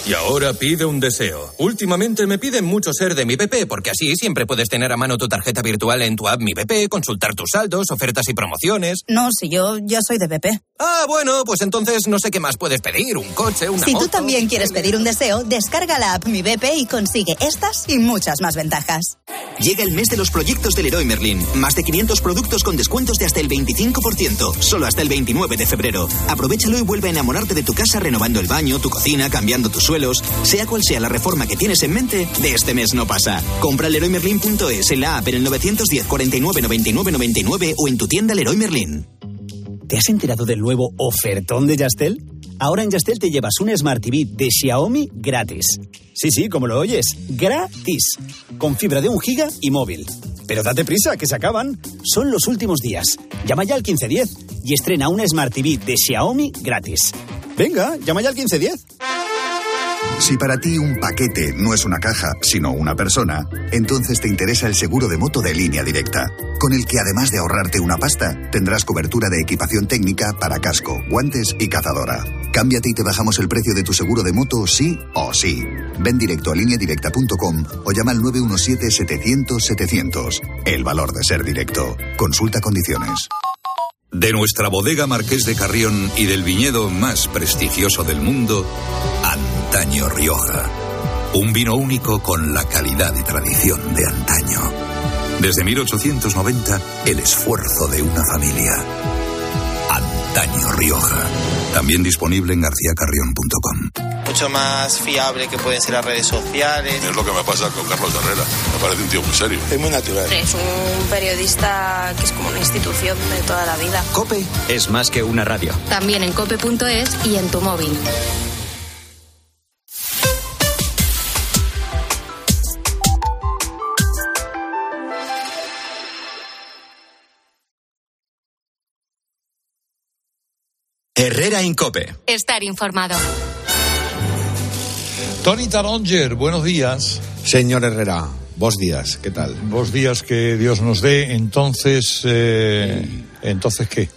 Y ahora pide un deseo. Últimamente me piden mucho ser de Mi B P, porque así siempre puedes tener a mano tu tarjeta virtual en tu app Mi B P, consultar tus saldos, ofertas y promociones. No, si yo ya soy de B P. Ah, bueno, pues entonces no sé qué más puedes pedir, un coche, una moto... Si tú también quieres pedir un deseo, descarga la app Mi B P y consigue estas y muchas más ventajas. Llega el mes de los proyectos de Leroy Merlin. Más de quinientos productos con descuentos de hasta el veinticinco por ciento, solo hasta el veintinueve de febrero. Aprovechalo y vuelve a enamorarte de tu casa renovando el baño, tu cocina, cambiando tu suelo. Sea cual sea la reforma que tienes en mente, de este mes no pasa. Compra leroy merlin punto es en la app en el novecientos diez, cuarenta y nueve, noventa y nueve, noventa y nueve o en tu tienda Leroy Merlin. ¿Te has enterado del nuevo ofertón de Yastel? Ahora en Yastel te llevas una Smart T V de Xiaomi gratis. Sí, sí, como lo oyes, gratis. Con fibra de un giga y móvil. Pero date prisa, que se acaban. Son los últimos días. Llama ya al quince diez y estrena una Smart T V de Xiaomi gratis. Venga, llama ya al quince diez. Si para ti un paquete no es una caja, sino una persona, entonces te interesa el seguro de moto de Línea Directa, con el que además de ahorrarte una pasta, tendrás cobertura de equipación técnica para casco, guantes y cazadora. Cámbiate y te bajamos el precio de tu seguro de moto sí o sí. Ven directo a línea directa punto com o llama al nueve uno siete, setecientos, setecientos. El valor de ser directo. Consulta condiciones. De nuestra bodega Marqués de Carrión y del viñedo más prestigioso del mundo, Antaño Rioja. Un vino único con la calidad y tradición de antaño. Desde mil ochocientos noventa, el esfuerzo de una familia. Antaño Rioja. También disponible en garcía carrión punto com. Mucho más fiable que pueden ser las redes sociales. Es lo que me pasa con Carlos Herrera. Me parece un tío muy serio. Es muy natural. Es un periodista que es como una institución de toda la vida. COPE es más que una radio. También en cope punto es y en tu móvil. Herrera en COPE. Estar informado. Toni Taronger, buenos días. Señor Herrera, vos días, ¿qué tal? Vos días que Dios nos dé, entonces, eh, sí. ¿Entonces qué?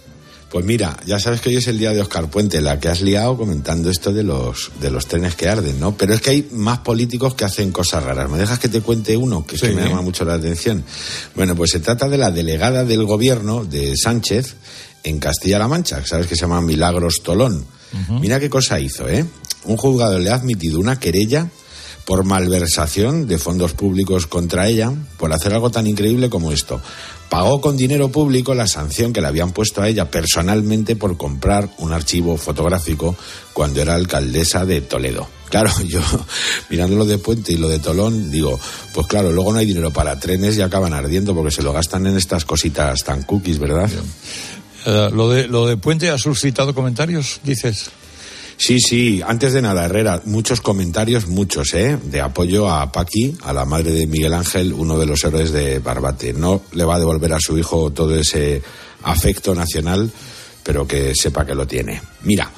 Pues mira, ya sabes que hoy es el día de Óscar Puente, la que has liado comentando esto de los de los trenes que arden, ¿no? Pero es que hay más políticos que hacen cosas raras. ¿Me dejas que te cuente uno? Que, sí, es que me llama mucho la atención. Bueno, pues se trata de la delegada del gobierno de Sánchez en Castilla-La Mancha, sabes que se llama Milagros Tolón. Uh-huh. Mira qué cosa hizo, ¿eh? Un juzgado le ha admitido una querella por malversación de fondos públicos contra ella por hacer algo tan increíble como esto. Pagó con dinero público la sanción que le habían puesto a ella personalmente por comprar un archivo fotográfico cuando era alcaldesa de Toledo. Claro, yo mirando lo de Puente y lo de Tolón digo, pues claro, luego no hay dinero para trenes y acaban ardiendo porque se lo gastan en estas cositas tan cookies, ¿verdad? Uh, lo de, lo de Puente ha suscitado comentarios, dices... Sí, sí. Antes de nada, Herrera, muchos comentarios, muchos, ¿eh? De apoyo a Paqui, a la madre de Miguel Ángel, uno de los héroes de Barbate. No le va a devolver a su hijo todo ese afecto nacional, pero que sepa que lo tiene. Mira,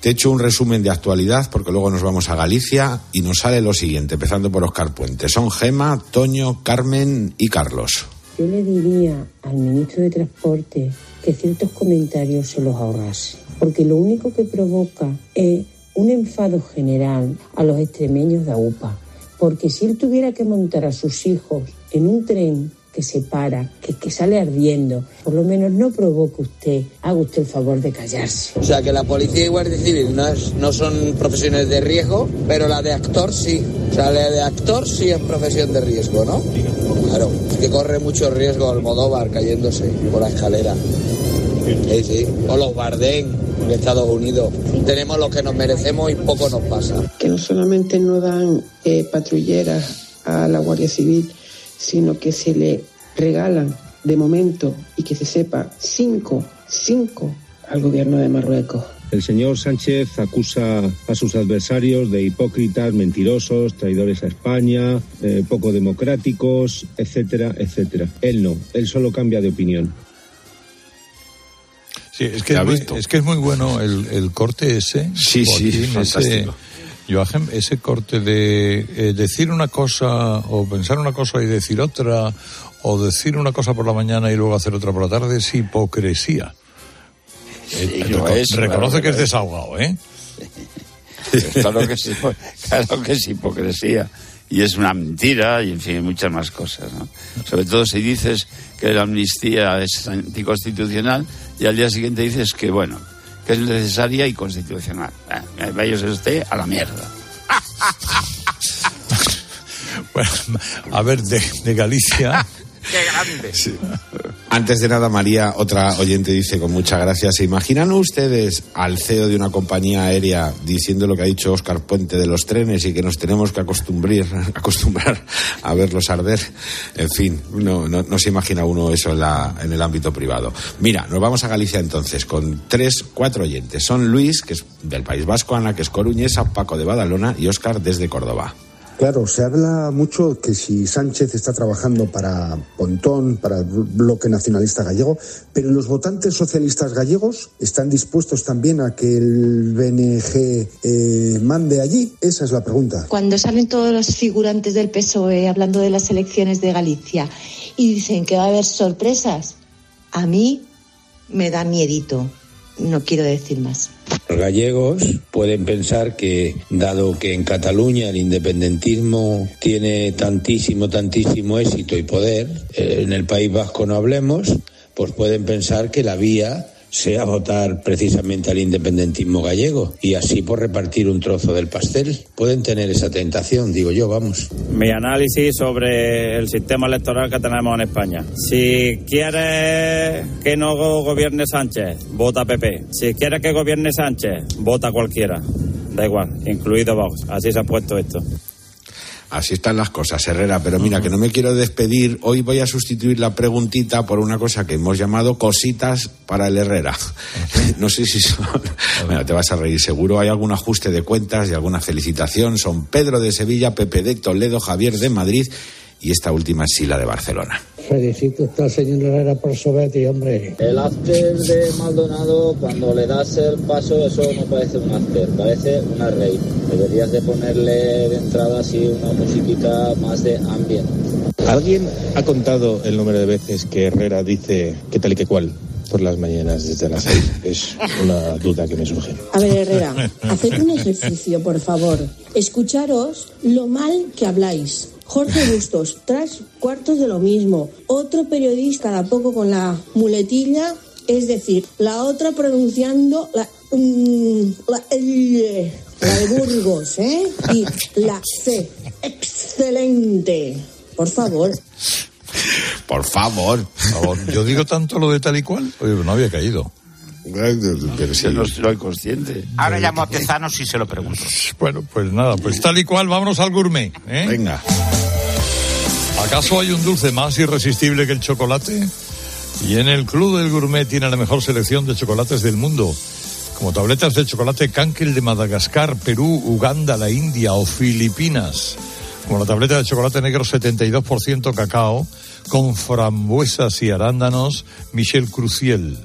te echo un resumen de actualidad, porque luego nos vamos a Galicia y nos sale lo siguiente, empezando por Óscar Puente. Son Gema, Toño, Carmen y Carlos. Yo le diría al ministro de Transporte que ciertos comentarios se los ahorrase, porque lo único que provoca es un enfado general a los extremeños de AUPA, porque si él tuviera que montar a sus hijos en un tren que se para, que, que sale ardiendo, por lo menos no provoque usted, haga usted el favor de callarse. O sea, que la policía y guardia civil no, es, no son profesiones de riesgo, pero la de actor sí. O sea, la de actor sí es profesión de riesgo, ¿no? Claro, es que corre mucho riesgo Almodóvar cayéndose por la escalera. Sí, sí. O los Bardem de Estados Unidos. Tenemos lo que nos merecemos y poco nos pasa. Que no solamente no dan eh, patrulleras a la Guardia Civil, sino que se le regalan de momento, y que se sepa, cinco, cinco al gobierno de Marruecos. El señor Sánchez acusa a sus adversarios de hipócritas, mentirosos, traidores a España, eh, poco democráticos, etcétera, etcétera. Él no, él solo cambia de opinión. Sí, es que es, muy, es que es muy bueno el, el corte ese. Sí, Joaquín, sí, fantástico. Ese, Joachim, ese corte de eh, decir una cosa o pensar una cosa y decir otra, o decir una cosa por la mañana y luego hacer otra por la tarde, es hipocresía. Sí, eh, reco- es, reconoce claro, que es desahogado, ¿eh? Claro que sí, claro que es hipocresía. Y es una mentira, y en fin, muchas más cosas, ¿no? Sobre todo si dices que la amnistía es anticonstitucional y al día siguiente dices que, bueno, que es necesaria y constitucional. Eh, vayos usted a la mierda. Bueno, a ver, de, de Galicia... ¡Qué grande! Sí. Antes de nada, María, otra oyente dice con mucha gracia, ¿se imaginan ustedes al C E O de una compañía aérea diciendo lo que ha dicho Óscar Puente de los trenes y que nos tenemos que acostumbrar, acostumbrar a verlos arder? En fin, no, no, no se imagina uno eso en, la, en el ámbito privado. Mira, nos vamos a Galicia entonces con tres, cuatro oyentes. Son Luis, que es del País Vasco, Ana, que es coruñesa, Paco de Badalona y Óscar desde Córdoba. Claro, se habla mucho que si Sánchez está trabajando para Pontón, para el Bloque Nacionalista Gallego, pero los votantes socialistas gallegos están dispuestos también a que el B N G eh, mande allí. Esa es la pregunta. Cuando salen todos los figurantes del P S O E hablando de las elecciones de Galicia y dicen que va a haber sorpresas, a mí me da miedito. No quiero decir más. Los gallegos pueden pensar que, dado que en Cataluña el independentismo tiene tantísimo, tantísimo éxito y poder, en el País Vasco no hablemos, pues pueden pensar que la vía sea votar precisamente al independentismo gallego y así por repartir un trozo del pastel. Pueden tener esa tentación, digo yo, vamos. Mi análisis sobre el sistema electoral que tenemos en España. Si quieres que no gobierne Sánchez, vota P P. Si quieres que gobierne Sánchez, vota cualquiera. Da igual, incluido Vox. Así se ha puesto esto. Así están las cosas, Herrera, pero mira, que no me quiero despedir. Hoy voy a sustituir la preguntita por una cosa que hemos llamado cositas para el Herrera. No sé si son... Bueno, te vas a reír seguro. Hay algún ajuste de cuentas y alguna felicitación. Son Pedro de Sevilla, Pepe de Toledo, Javier de Madrid y esta última es Sila de Barcelona. Felicito al señor Herrera por su Betty, hombre. El after de Maldonado, cuando le das el paso, eso no parece un after, parece una rave. Deberías de ponerle de entrada así una musiquita más de ambiente. ¿Alguien ha contado el número de veces que Herrera dice qué tal y qué cual por las mañanas desde las seis? Es una duda que me surge. A ver, Herrera, haced un ejercicio, por favor. Escucharos lo mal que habláis. Jorge Bustos, tres cuartos de lo mismo. Otro periodista, cada poco con la muletilla, es decir, la otra pronunciando la, um, la, el, la de Burgos, ¿eh? Y la C. ¡Excelente! Por favor. Por favor. Por favor. Yo digo tanto lo de tal y cual. Oye, no había caído. Pero si no soy consciente. Ahora llamo a Tezanos y se lo pregunto. Bueno, pues nada, pues tal y cual, vámonos al gourmet, ¿eh? Venga. ¿Acaso hay un dulce más irresistible que el chocolate? Y en el Club del Gourmet tiene la mejor selección de chocolates del mundo, como tabletas de chocolate Cankel de Madagascar, Perú, Uganda, la India o Filipinas, como la tableta de chocolate negro setenta y dos por ciento cacao, con frambuesas y arándanos Michel Cruciel.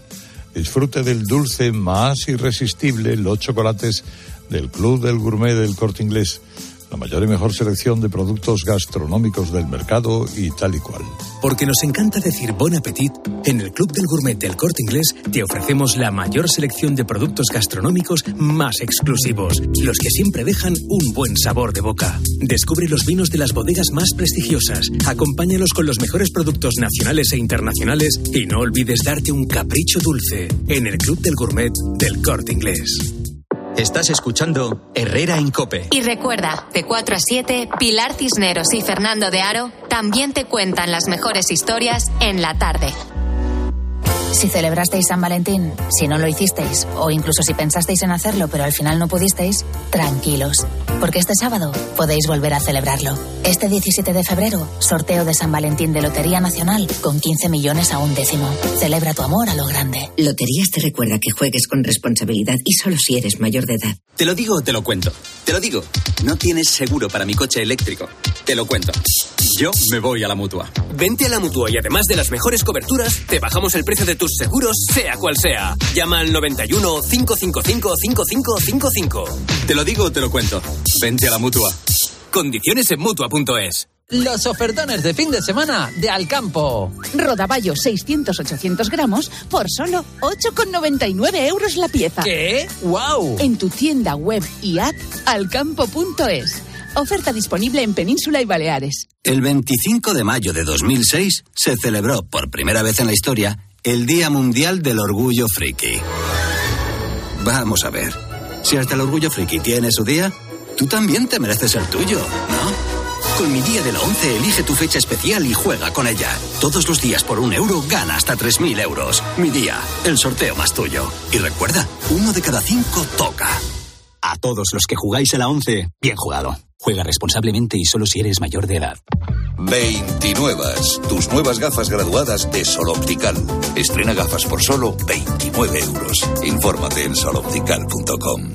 Disfrute del dulce más irresistible, los chocolates del Club del Gourmet del Corte Inglés. La mayor y mejor selección de productos gastronómicos del mercado y tal y cual. Porque nos encanta decir bon appetit, en el Club del Gourmet del Corte Inglés te ofrecemos la mayor selección de productos gastronómicos más exclusivos, los que siempre dejan un buen sabor de boca. Descubre los vinos de las bodegas más prestigiosas, acompáñalos con los mejores productos nacionales e internacionales y no olvides darte un capricho dulce en el Club del Gourmet del Corte Inglés. Estás escuchando Herrera en COPE. Y recuerda, de cuatro a siete, Pilar Cisneros y Fernando de Haro también te cuentan las mejores historias en la tarde. Si celebrasteis San Valentín, si no lo hicisteis, o incluso si pensasteis en hacerlo pero al final no pudisteis, tranquilos, porque este sábado podéis volver a celebrarlo. Este diecisiete de febrero, sorteo de San Valentín de Lotería Nacional con quince millones a un décimo. Celebra tu amor a lo grande. Loterías te recuerda que juegues con responsabilidad y solo si eres mayor de edad. Te lo digo o te lo cuento. Te lo digo. No tienes seguro para mi coche eléctrico. Te lo cuento. Yo me voy a la Mutua. Vente a la Mutua y además de las mejores coberturas, te bajamos el precio de tus seguros, sea cual sea. Llama al noventa y uno, cinco cinco cinco, cinco cinco cinco cinco. Te lo digo o te lo cuento. Vente a la Mutua. Condiciones en mutua punto es. Los ofertones de fin de semana de Alcampo. Rodaballo seiscientos a ochocientos gramos por solo ocho con noventa y nueve euros la pieza. ¿Qué? ¡Wow! En tu tienda web y app alcampo punto es. Oferta disponible en Península y Baleares. El veinticinco de mayo de dos mil seis se celebró por primera vez en la historia el Día Mundial del Orgullo Friki. Vamos a ver, si hasta el Orgullo Friki tiene su día, tú también te mereces el tuyo, ¿no? Con Mi Día de la once elige tu fecha especial y juega con ella. Todos los días por un euro gana hasta tres mil euros. Mi Día, el sorteo más tuyo. Y recuerda, uno de cada cinco toca. A todos los que jugáis a la once, bien jugado. Juega responsablemente y solo si eres mayor de edad. Veintinuevas, tus nuevas gafas graduadas de Sol Optical. Estrena gafas por solo veintinueve euros. Infórmate en sol optical punto com.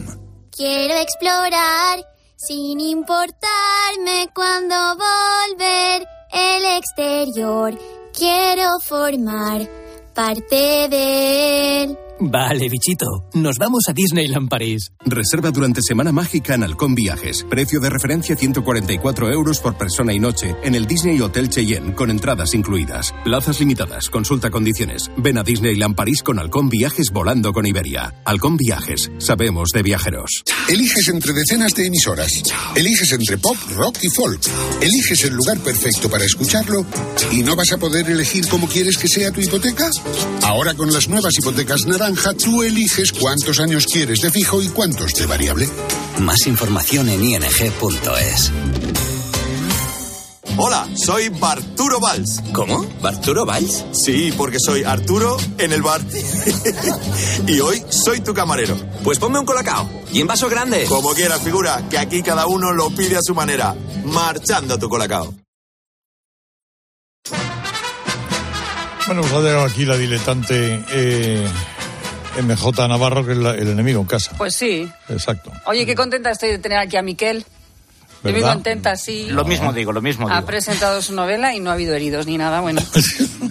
Quiero explorar, sin importarme cuándo volver. El exterior quiero formar parte de él. Vale, bichito. Nos vamos a Disneyland París. Reserva durante Semana Mágica en Halcón Viajes. Precio de referencia ciento cuarenta y cuatro euros por persona y noche en el Disney Hotel Cheyenne, con entradas incluidas. Plazas limitadas. Consulta condiciones. Ven a Disneyland París con Halcón Viajes volando con Iberia. Halcón Viajes. Sabemos de viajeros. Eliges entre decenas de emisoras. Eliges entre pop, rock y folk. Eliges el lugar perfecto para escucharlo y no vas a poder elegir cómo quieres que sea tu hipoteca. Ahora con las nuevas hipotecas naranjas naranja, tú eliges cuántos años quieres de fijo y cuántos de variable. Más información en i ene ge punto es. Hola, soy Barturo Valls. ¿Cómo? ¿Barturo Valls? Sí, porque soy Arturo en el bar. Y hoy soy tu camarero. Pues ponme un colacao y en vaso grande. Como quieras, figura, que aquí cada uno lo pide a su manera. Marchando tu colacao. Bueno, os ha dejado aquí la diletante... Eh... eme jota Navarro, que es la, el enemigo en casa. Pues sí. Exacto. Oye, qué contenta estoy de tener aquí a Miquel. Estoy muy contenta, sí. Lo mismo digo, lo mismo digo. Ha presentado su novela y no ha habido heridos ni nada, bueno.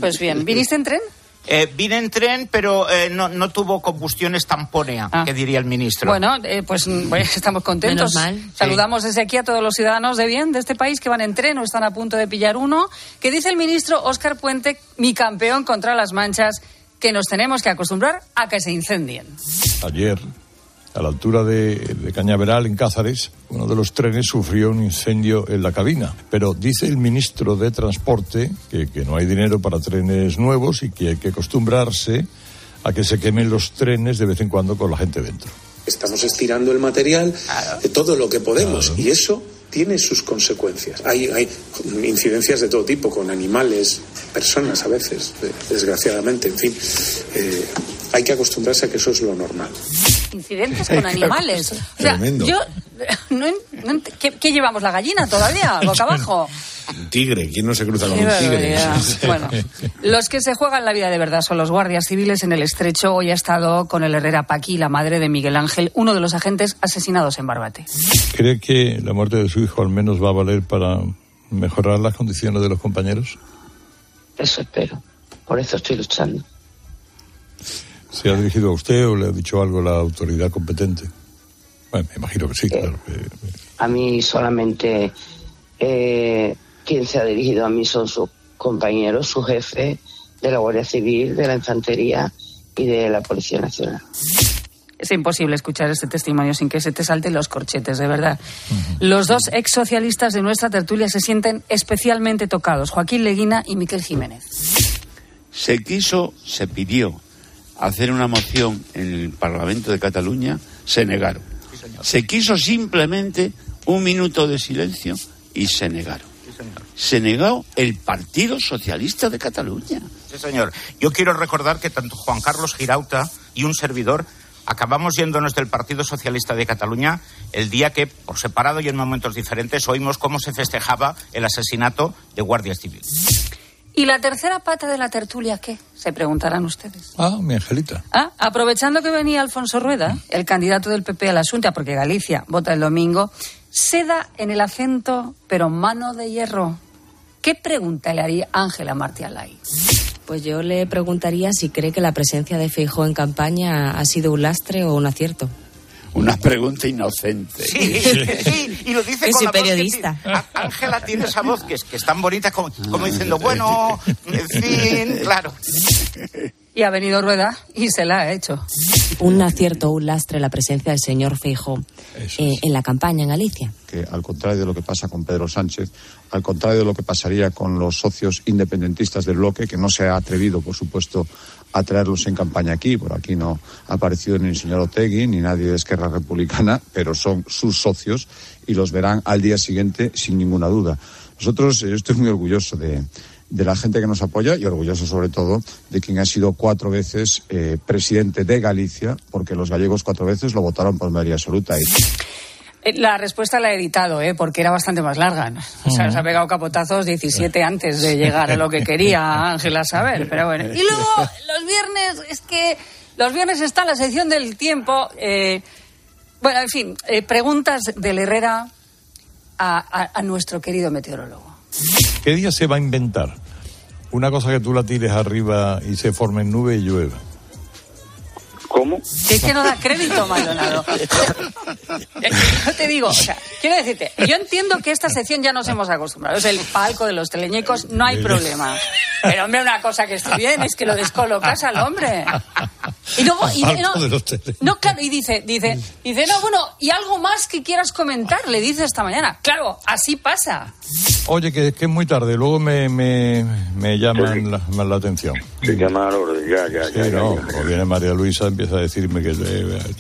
Pues bien. ¿Viniste en tren? Eh, vine en tren, pero eh, no, no tuvo combustión estamponea, ah. que diría el ministro. Bueno, eh, pues bueno, estamos contentos. Menos mal. Saludamos sí. desde aquí a todos los ciudadanos de bien de este país que van en tren o están a punto de pillar uno. Que dice el ministro Óscar Puente, mi campeón contra las manchas, que nos tenemos que acostumbrar a que se incendien. Ayer, a la altura de, de Cañaveral, en Cáceres, uno de los trenes sufrió un incendio en la cabina. Pero dice el ministro de Transporte que, que no hay dinero para trenes nuevos y que hay que acostumbrarse a que se quemen los trenes de vez en cuando con la gente dentro. Estamos estirando el material, claro. de todo lo que podemos, claro. y eso tiene sus consecuencias. Hay, hay incidencias de todo tipo, con animales, personas a veces, desgraciadamente, en fin. Eh, hay que acostumbrarse a que eso es lo normal. Incidentes con animales. O sea, tremendo. Yo, no, no, ¿qué, ¿Qué llevamos? ¿La gallina todavía? ¿Boca abajo? Un tigre, ¿quién no se cruza con un tigre? Bueno, los que se juegan la vida de verdad son los guardias civiles en el Estrecho. Hoy ha estado con el Herrera Paqui, la madre de Miguel Ángel, uno de los agentes asesinados en Barbate. ¿Cree que la muerte de su hijo al menos va a valer para mejorar las condiciones de los compañeros? Eso espero, por eso estoy luchando. ¿Se ha dirigido a usted o le ha dicho algo la autoridad competente? Bueno, me imagino que sí, eh, claro. Que... A mí solamente... Eh... Quien se ha dirigido a mí son sus compañeros, su jefe de la Guardia Civil, de la Infantería y de la Policía Nacional. Es imposible escuchar este testimonio sin que se te salten los corchetes, de verdad. Uh-huh. Los dos exsocialistas de nuestra tertulia se sienten especialmente tocados, Joaquín Leguina y Miquel Jiménez. Se quiso, se pidió hacer una moción en el Parlamento de Cataluña, se negaron. Sí, se quiso simplemente un minuto de silencio y se negaron. Se negó el Partido Socialista de Cataluña. Sí, señor. Yo quiero recordar que tanto Juan Carlos Girauta y un servidor acabamos yéndonos del Partido Socialista de Cataluña el día que, por separado y en momentos diferentes, oímos cómo se festejaba el asesinato de guardias civiles. ¿Y la tercera pata de la tertulia qué? Se preguntarán ustedes. Ah, mi Angelita. Ah, aprovechando que venía Alfonso Rueda, el candidato del pe pe a la Xunta, porque Galicia vota el domingo... Seda en el acento, pero mano de hierro. ¿Qué pregunta le haría Ángela Martialay? Pues yo le preguntaría si cree que la presencia de Feijóo en campaña ha sido un lastre o un acierto. Una pregunta inocente. Sí, sí, y lo dice con la periodista. Ángela tiene esa voz que es, que es tan bonita como, como diciendo, bueno, en fin, claro. Y ha venido Rueda y se la ha hecho. Un acierto, un lastre la presencia del señor Feijóo eh, en la campaña en Galicia. Que al contrario de lo que pasa con Pedro Sánchez, al contrario de lo que pasaría con los socios independentistas del bloque, que no se ha atrevido, por supuesto, a traerlos en campaña aquí, por aquí no ha aparecido ni el señor Otegui ni nadie de Esquerra Republicana, pero son sus socios y los verán al día siguiente sin ninguna duda. Nosotros, yo estoy muy orgulloso de... de la gente que nos apoya y orgulloso sobre todo de quien ha sido cuatro veces eh, presidente de Galicia, porque los gallegos cuatro veces lo votaron por mayoría absoluta. Y... La respuesta la he editado, ¿eh? Porque era bastante más larga, ¿no? O sea, se ha pegado capotazos diecisiete antes de llegar a lo que quería Ángela saber, pero bueno. Y luego, los viernes, es que los viernes está la sección del tiempo. Eh, bueno, en fin, eh, preguntas del Herrera a, a, a nuestro querido meteorólogo. ¿Qué día se va a inventar una cosa que tú la tires arriba y se formen nubes y llueva? ¿Cómo? Es que no da crédito, Maldonado. Yo te digo, o sea, quiero decirte, yo entiendo que esta sección ya nos hemos acostumbrado. Es el palco de los teleñecos, no hay problema. Pero, hombre, una cosa que esté bien es que lo descolocas al hombre. Y luego, y no, no, claro, y dice, dice, dice, no, bueno, y algo más que quieras comentar, le dice esta mañana. Claro, así pasa. Oye, que, que es muy tarde, luego me, me, me llaman sí. la, más la atención. Te llamaron, ya, ya, sí, ya, ya, no, ya, ya. O viene María Luisa, empieza a decirme que,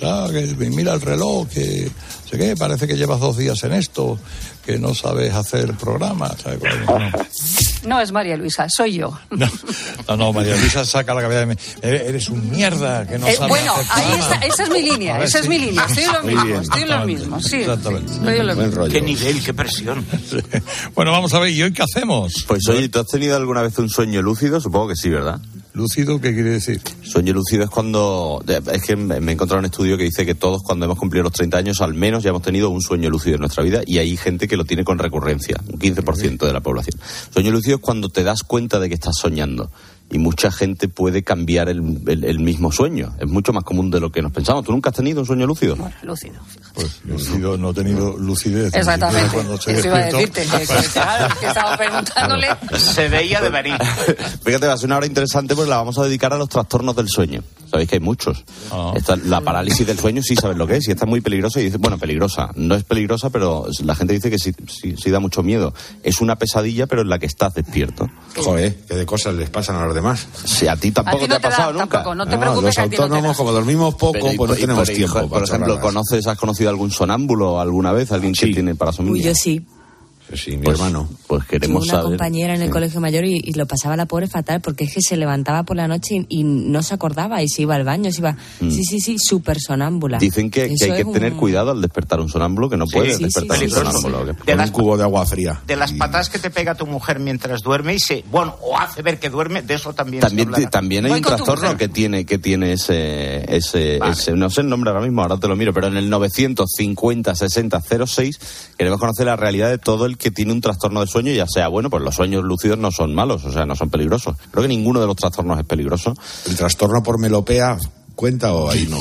ah, que mira el reloj, que sé qué, parece que llevas dos días en esto, que no sabes hacer programas. ¿Sabes? No. no es María Luisa, soy yo. No, no, no, María Luisa saca la cabeza de mí. Eres un mierda, que no eh, sabes bueno, hacer ahí programas. Está, esa es mi línea, ver, esa sí. es mi línea. Estoy en lo mismo, bien, estoy en lo mismo. Sí, exactamente. Estoy en lo mismo. Rollo. Qué nivel, qué presión. Sí. Bueno, vamos a ver, ¿y hoy qué hacemos? Pues oye, ¿tú has tenido alguna vez un sueño lúcido? Supongo que sí, ¿verdad? ¿Lúcido qué quiere decir? Sueño lúcido es cuando... Es que me he encontrado un estudio que dice que todos, cuando hemos cumplido los treinta años, al menos ya hemos tenido un sueño lúcido en nuestra vida, y hay gente que lo tiene con recurrencia, un quince por ciento de la población. Sueño lúcido es cuando te das cuenta de que estás soñando. Y mucha gente puede cambiar el, el, el mismo sueño. Es mucho más común de lo que nos pensamos. ¿Tú nunca has tenido un sueño lúcido? Bueno, lúcido. Pues lúcido, no he tenido lucidez. Exactamente. Cuando se Eso iba a decirte. Que, que, que estaba preguntándole. Se veía de venir. Fíjate, va a ser una hora interesante porque la vamos a dedicar a los trastornos del sueño. Sabéis que hay muchos. Oh. Esta, la parálisis del sueño, sí sabes lo que es. Y esta es muy peligrosa. Y dice, bueno, peligrosa. No es peligrosa, pero la gente dice que sí, sí, sí da mucho miedo. Es una pesadilla, pero en la que estás despierto. Joder, qué de cosas les pasan a los demás. Más. Si a ti tampoco a ti no te, te ha pasado da, nunca. Tampoco, no te no, preocupes, los autónomos, no como dormimos poco, pero, pues no tenemos por tiempo. Por, por ejemplo, ¿conoces, has conocido algún sonámbulo alguna vez? ¿Alguien sí. que tiene para somníferos? Uy, yo sí. Sí, mi pues, hermano. Pues queremos saber. Tuve una compañera en el sí. colegio mayor y, y lo pasaba la pobre fatal porque es que se levantaba por la noche y, y no se acordaba y se iba al baño, se iba... Mm. Sí, sí, sí, súper sonámbula. Dicen que, que hay que un... tener cuidado al despertar un sonámbulo, que no sí, puedes sí, despertar sí, sí, un sí, sonámbulo. Sí, sí. Con un cubo de agua fría. De las patadas que te pega tu mujer mientras duerme y se... Bueno, o hace ver que duerme, de eso también También, se te, también hay Voy un trastorno que tiene, que tiene ese... ese, vale. ese no sé el nombre ahora mismo, ahora te lo miro, pero en el novecientos cincuenta sesenta cero seis queremos conocer la realidad de todo el que tiene un trastorno de sueño, ya sea bueno, pues los sueños lúcidos no son malos, o sea, no son peligrosos. Creo que ninguno de los trastornos es peligroso. El trastorno por melopea cuenta o ahí no.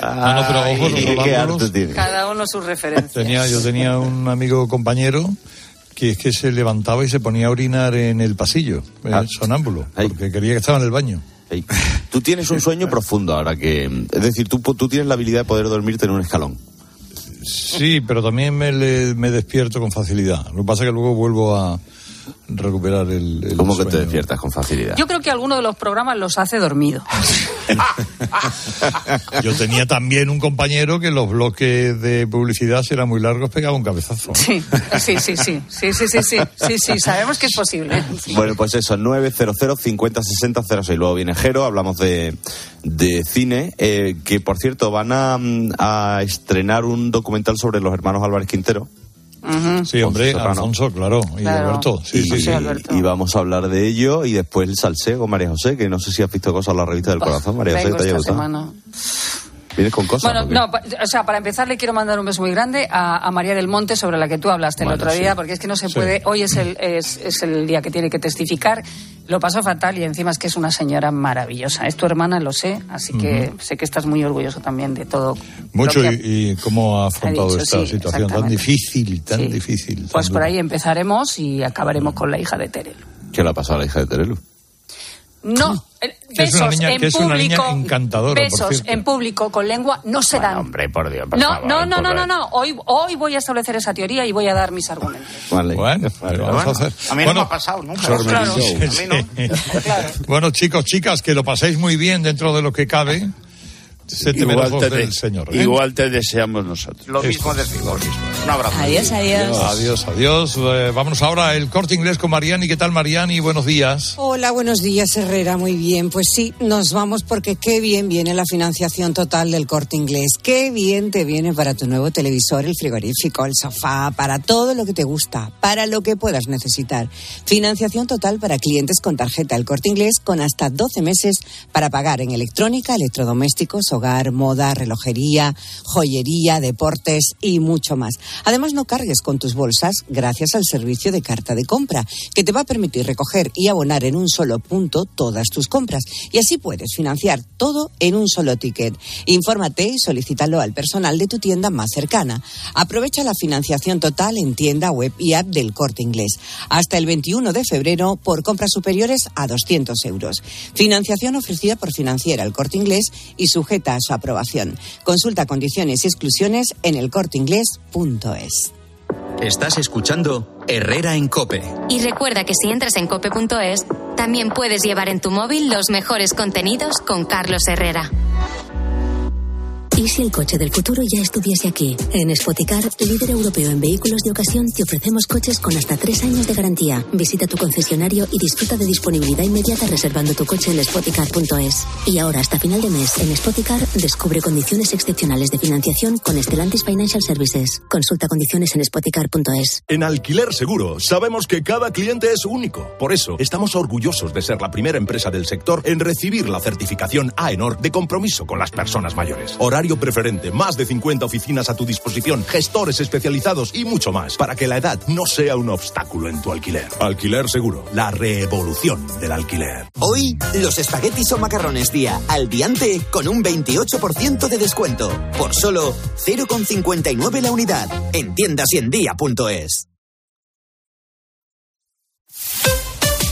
Ah, no, pero ojo, los sonámbulos, cada uno sus referencias. Tenía, yo tenía un amigo compañero que es que se levantaba y se ponía a orinar en el pasillo, el ah, sonámbulo, ahí. Porque quería que estaba en el baño. Ahí. Tú tienes un sueño profundo ahora que, es decir, tú, tú tienes la habilidad de poder dormirte en un escalón. Sí, pero también me, le, me despierto con facilidad. Lo que pasa es que luego vuelvo a recuperar el, el ¿Cómo sueño? Que te despiertas con facilidad? Yo creo que alguno de los programas los hace dormido. Yo tenía también un compañero que los bloques de publicidad, si eran muy largos, pegaba un cabezazo. Sí, sí, sí, sí, sí, sí, sí, sí, sí, sí. Sabemos que es posible. Sí. Bueno, pues eso, nueve cero cero cincuenta sesenta cero seis. Luego viene Jero, hablamos de, de cine, eh, que por cierto van a, a estrenar un documental sobre los hermanos Álvarez Quintero. Uh-huh. Sí, hombre, Alfonso, claro, y claro. Alberto. Sí, y, sí, sí. Alberto. Y vamos a hablar de ello y después el salseo, María José, que no sé si has visto cosas en la revista del bah, corazón, María José, te ha gustado. ¿Vienes con cosas? Bueno, no, o sea, para empezar le quiero mandar un beso muy grande a, a María del Monte, sobre la que tú hablaste bueno, el otro sí. día, porque es que no se sí. puede, hoy es el, es, es el día que tiene que testificar, lo pasó fatal y encima es que es una señora maravillosa, es tu hermana, lo sé, así que uh-huh. sé que estás muy orgulloso también de todo. Mucho, que... y, y cómo ha afrontado ha dicho, esta sí, situación tan difícil, tan sí. difícil. Tan pues dura. Por ahí empezaremos y acabaremos uh-huh. con la hija de Terelu. ¿Qué le ha pasado a la hija de Terelu? No, besos niña, en público, besos en público con lengua no se bueno, dan. Hombre, por Dios, por no, favor, no, no, no, no, no. Hoy, hoy voy a establecer esa teoría y voy a dar mis argumentos. Vale. Bueno, vale, vamos bueno, a hacer. A mí bueno, no me ha pasado nunca. Claro, sí. A mí no. Claro. Bueno, chicos, chicas, que lo paséis muy bien dentro de lo que cabe. Se te igual, te de, señor, ¿eh? Igual te deseamos nosotros. Lo mismo decimos. Un abrazo. Adiós, adiós. Adiós, adiós. Eh, vámonos ahora al Corte Inglés con Mariani. ¿Qué tal, Mariani? Buenos días. Hola, buenos días, Herrera. Muy bien. Pues sí, nos vamos porque qué bien viene la financiación total del Corte Inglés. Qué bien te viene para tu nuevo televisor, el frigorífico, el sofá, para todo lo que te gusta, para lo que puedas necesitar. Financiación total para clientes con tarjeta del Corte Inglés con hasta doce meses para pagar en electrónica, electrodomésticos o hogar, moda, relojería, joyería, deportes y mucho más. Además, no cargues con tus bolsas gracias al servicio de carta de compra, que te va a permitir recoger y abonar en un solo punto todas tus compras. Y así puedes financiar todo en un solo ticket. Infórmate y solicítalo al personal de tu tienda más cercana. Aprovecha la financiación total en tienda, web y app del Corte Inglés. Hasta el veintiuno de febrero por compras superiores a doscientos euros. Financiación ofrecida por Financiera El Corte Inglés y sujeta a su aprobación. Consulta condiciones y exclusiones en el corte inglés punto es. Estás escuchando Herrera en COPE. Y recuerda que si entras en cope punto es, también puedes llevar en tu móvil los mejores contenidos con Carlos Herrera. ¿Y si el coche del futuro ya estuviese aquí? En Spoticar, líder europeo en vehículos de ocasión, te ofrecemos coches con hasta tres años de garantía. Visita tu concesionario y disfruta de disponibilidad inmediata reservando tu coche en spoticar punto es. Y ahora, hasta final de mes, en Spoticar, descubre condiciones excepcionales de financiación con Stellantis Financial Services. Consulta condiciones en spoticar punto es. En Alquiler Seguro, sabemos que cada cliente es único. Por eso, estamos orgullosos de ser la primera empresa del sector en recibir la certificación AENOR de compromiso con las personas mayores. Horario preferente, más de cincuenta oficinas a tu disposición, gestores especializados y mucho más, para que la edad no sea un obstáculo en tu alquiler. Alquiler Seguro, la revolución del alquiler. Hoy, los espaguetis o macarrones día al diante con un veintiocho por ciento de descuento, por solo cero coma cincuenta y nueve la unidad, en tiendas y en día punto es.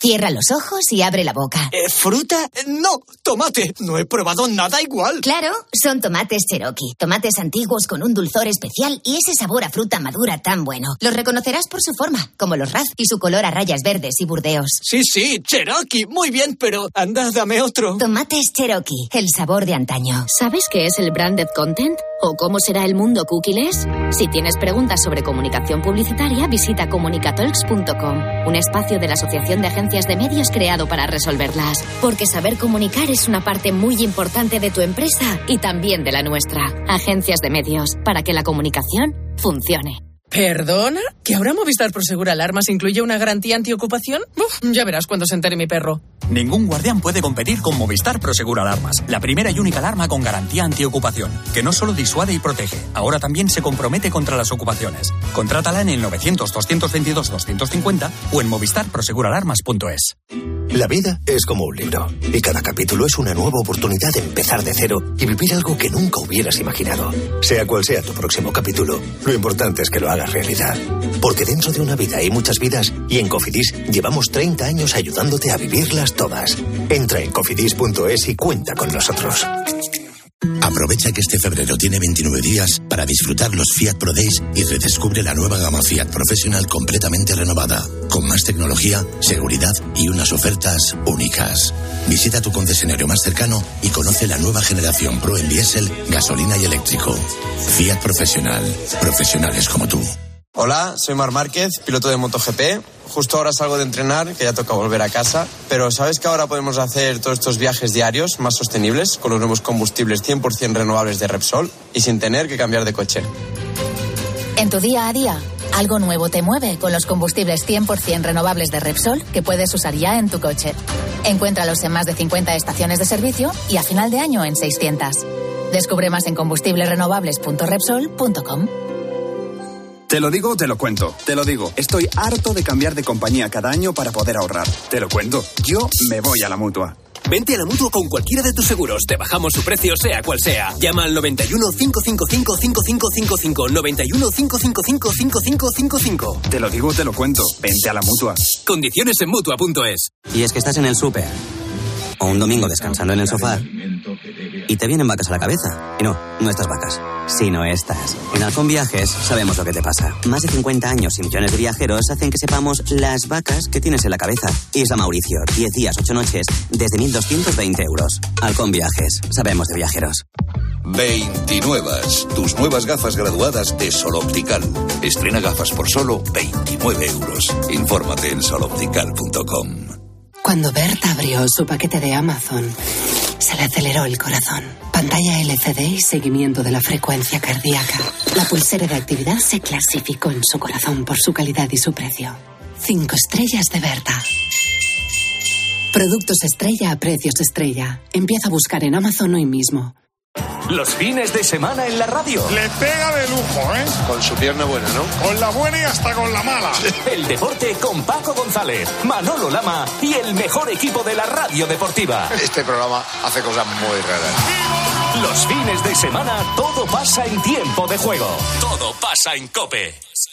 Cierra los ojos y abre la boca. Eh, ¿Fruta? No, tomate. No he probado nada igual. Claro, son tomates Cherokee. Tomates antiguos con un dulzor especial y ese sabor a fruta madura tan bueno. Los reconocerás por su forma, como los raz, y su color a rayas verdes y burdeos. Sí, sí, Cherokee. Muy bien, pero anda, dame otro. Tomates Cherokee, el sabor de antaño. ¿Sabes qué es el branded content? ¿O cómo será el mundo cookieless? Si tienes preguntas sobre comunicación publicitaria, visita comunicatalks punto com, un espacio de la Asociación de Agencias de Medios creado para resolverlas. Porque saber comunicar es una parte muy importante de tu empresa y también de la nuestra. Agencias de Medios, para que la comunicación funcione. ¿Perdona? ¿Que ahora Movistar Prosegur Alarmas incluye una garantía antiocupación? Uf, ya verás cuando se entere mi perro. Ningún guardián puede competir con Movistar Prosegur Alarmas, la primera y única alarma con garantía antiocupación, que no solo disuade y protege, ahora también se compromete contra las ocupaciones. Contrátala en el novecientos, doscientos veintidós, doscientos cincuenta o en movistar prosegur alarmas punto es. La vida es como un libro, y cada capítulo es una nueva oportunidad de empezar de cero y vivir algo que nunca hubieras imaginado. Sea cual sea tu próximo capítulo, lo importante es que lo hagas realidad. Porque dentro de una vida hay muchas vidas y en Cofidis llevamos treinta años ayudándote a vivirlas todas. Entra en cofidis punto es y cuenta con nosotros. Aprovecha que este febrero tiene veintinueve días para disfrutar los Fiat Pro Days y redescubre la nueva gama Fiat Professional completamente renovada, con más tecnología, seguridad y unas ofertas únicas. Visita tu concesionario más cercano y conoce la nueva generación Pro en diésel, gasolina y eléctrico. Fiat Professional, profesionales como tú. Hola, soy Mar Márquez, piloto de MotoGP. Justo ahora salgo de entrenar, que ya toca volver a casa. Pero ¿sabes que ahora podemos hacer todos estos viajes diarios más sostenibles con los nuevos combustibles cien por ciento renovables de Repsol y sin tener que cambiar de coche? En tu día a día, algo nuevo te mueve con los combustibles cien por ciento renovables de Repsol que puedes usar ya en tu coche. Encuéntralos en más de cincuenta estaciones de servicio y a final de año en seiscientas. Descubre más en combustibles renovables punto repsol punto com. Te lo digo, te lo cuento. Te lo digo, estoy harto de cambiar de compañía cada año para poder ahorrar. Te lo cuento, yo me voy a la Mutua. Vente a la Mutua con cualquiera de tus seguros. Te bajamos su precio, sea cual sea. Llama al noventa y uno, cinco cinco cinco, cinco cinco cinco cinco. noventa y uno, cinco cinco cinco, cinco cinco cinco cinco. Te lo digo, te lo cuento. Vente a la Mutua. Condiciones en mutua punto es. Y es que estás en el súper o un domingo descansando en el sofá y te vienen vacas a la cabeza. Y no, no estas vacas, sino estas. En Halcón Viajes sabemos lo que te pasa. Más de cincuenta años y millones de viajeros hacen que sepamos las vacas que tienes en la cabeza. Isla Mauricio, diez días, ocho noches, desde mil doscientos veinte euros. Halcón Viajes, sabemos de viajeros. veintinuevas, tus nuevas gafas graduadas de Sol Optical. Estrena gafas por solo veintinueve euros. Infórmate en sol optical punto com. Cuando Bert abrió su paquete de Amazon, se le aceleró el corazón. Pantalla L C D y seguimiento de la frecuencia cardíaca. La pulsera de actividad se clasificó en su corazón por su calidad y su precio. Cinco estrellas de Berta. Productos estrella a precios estrella. Empieza a buscar en Amazon hoy mismo. Los fines de semana en la radio. Le pega de lujo, ¿eh? Con su pierna buena, ¿no? Con la buena y hasta con la mala. El deporte con Paco González, Manolo Lama y el mejor equipo de la radio deportiva. Este programa hace cosas muy raras. Los fines de semana todo pasa en tiempo de juego. Todo pasa en COPE.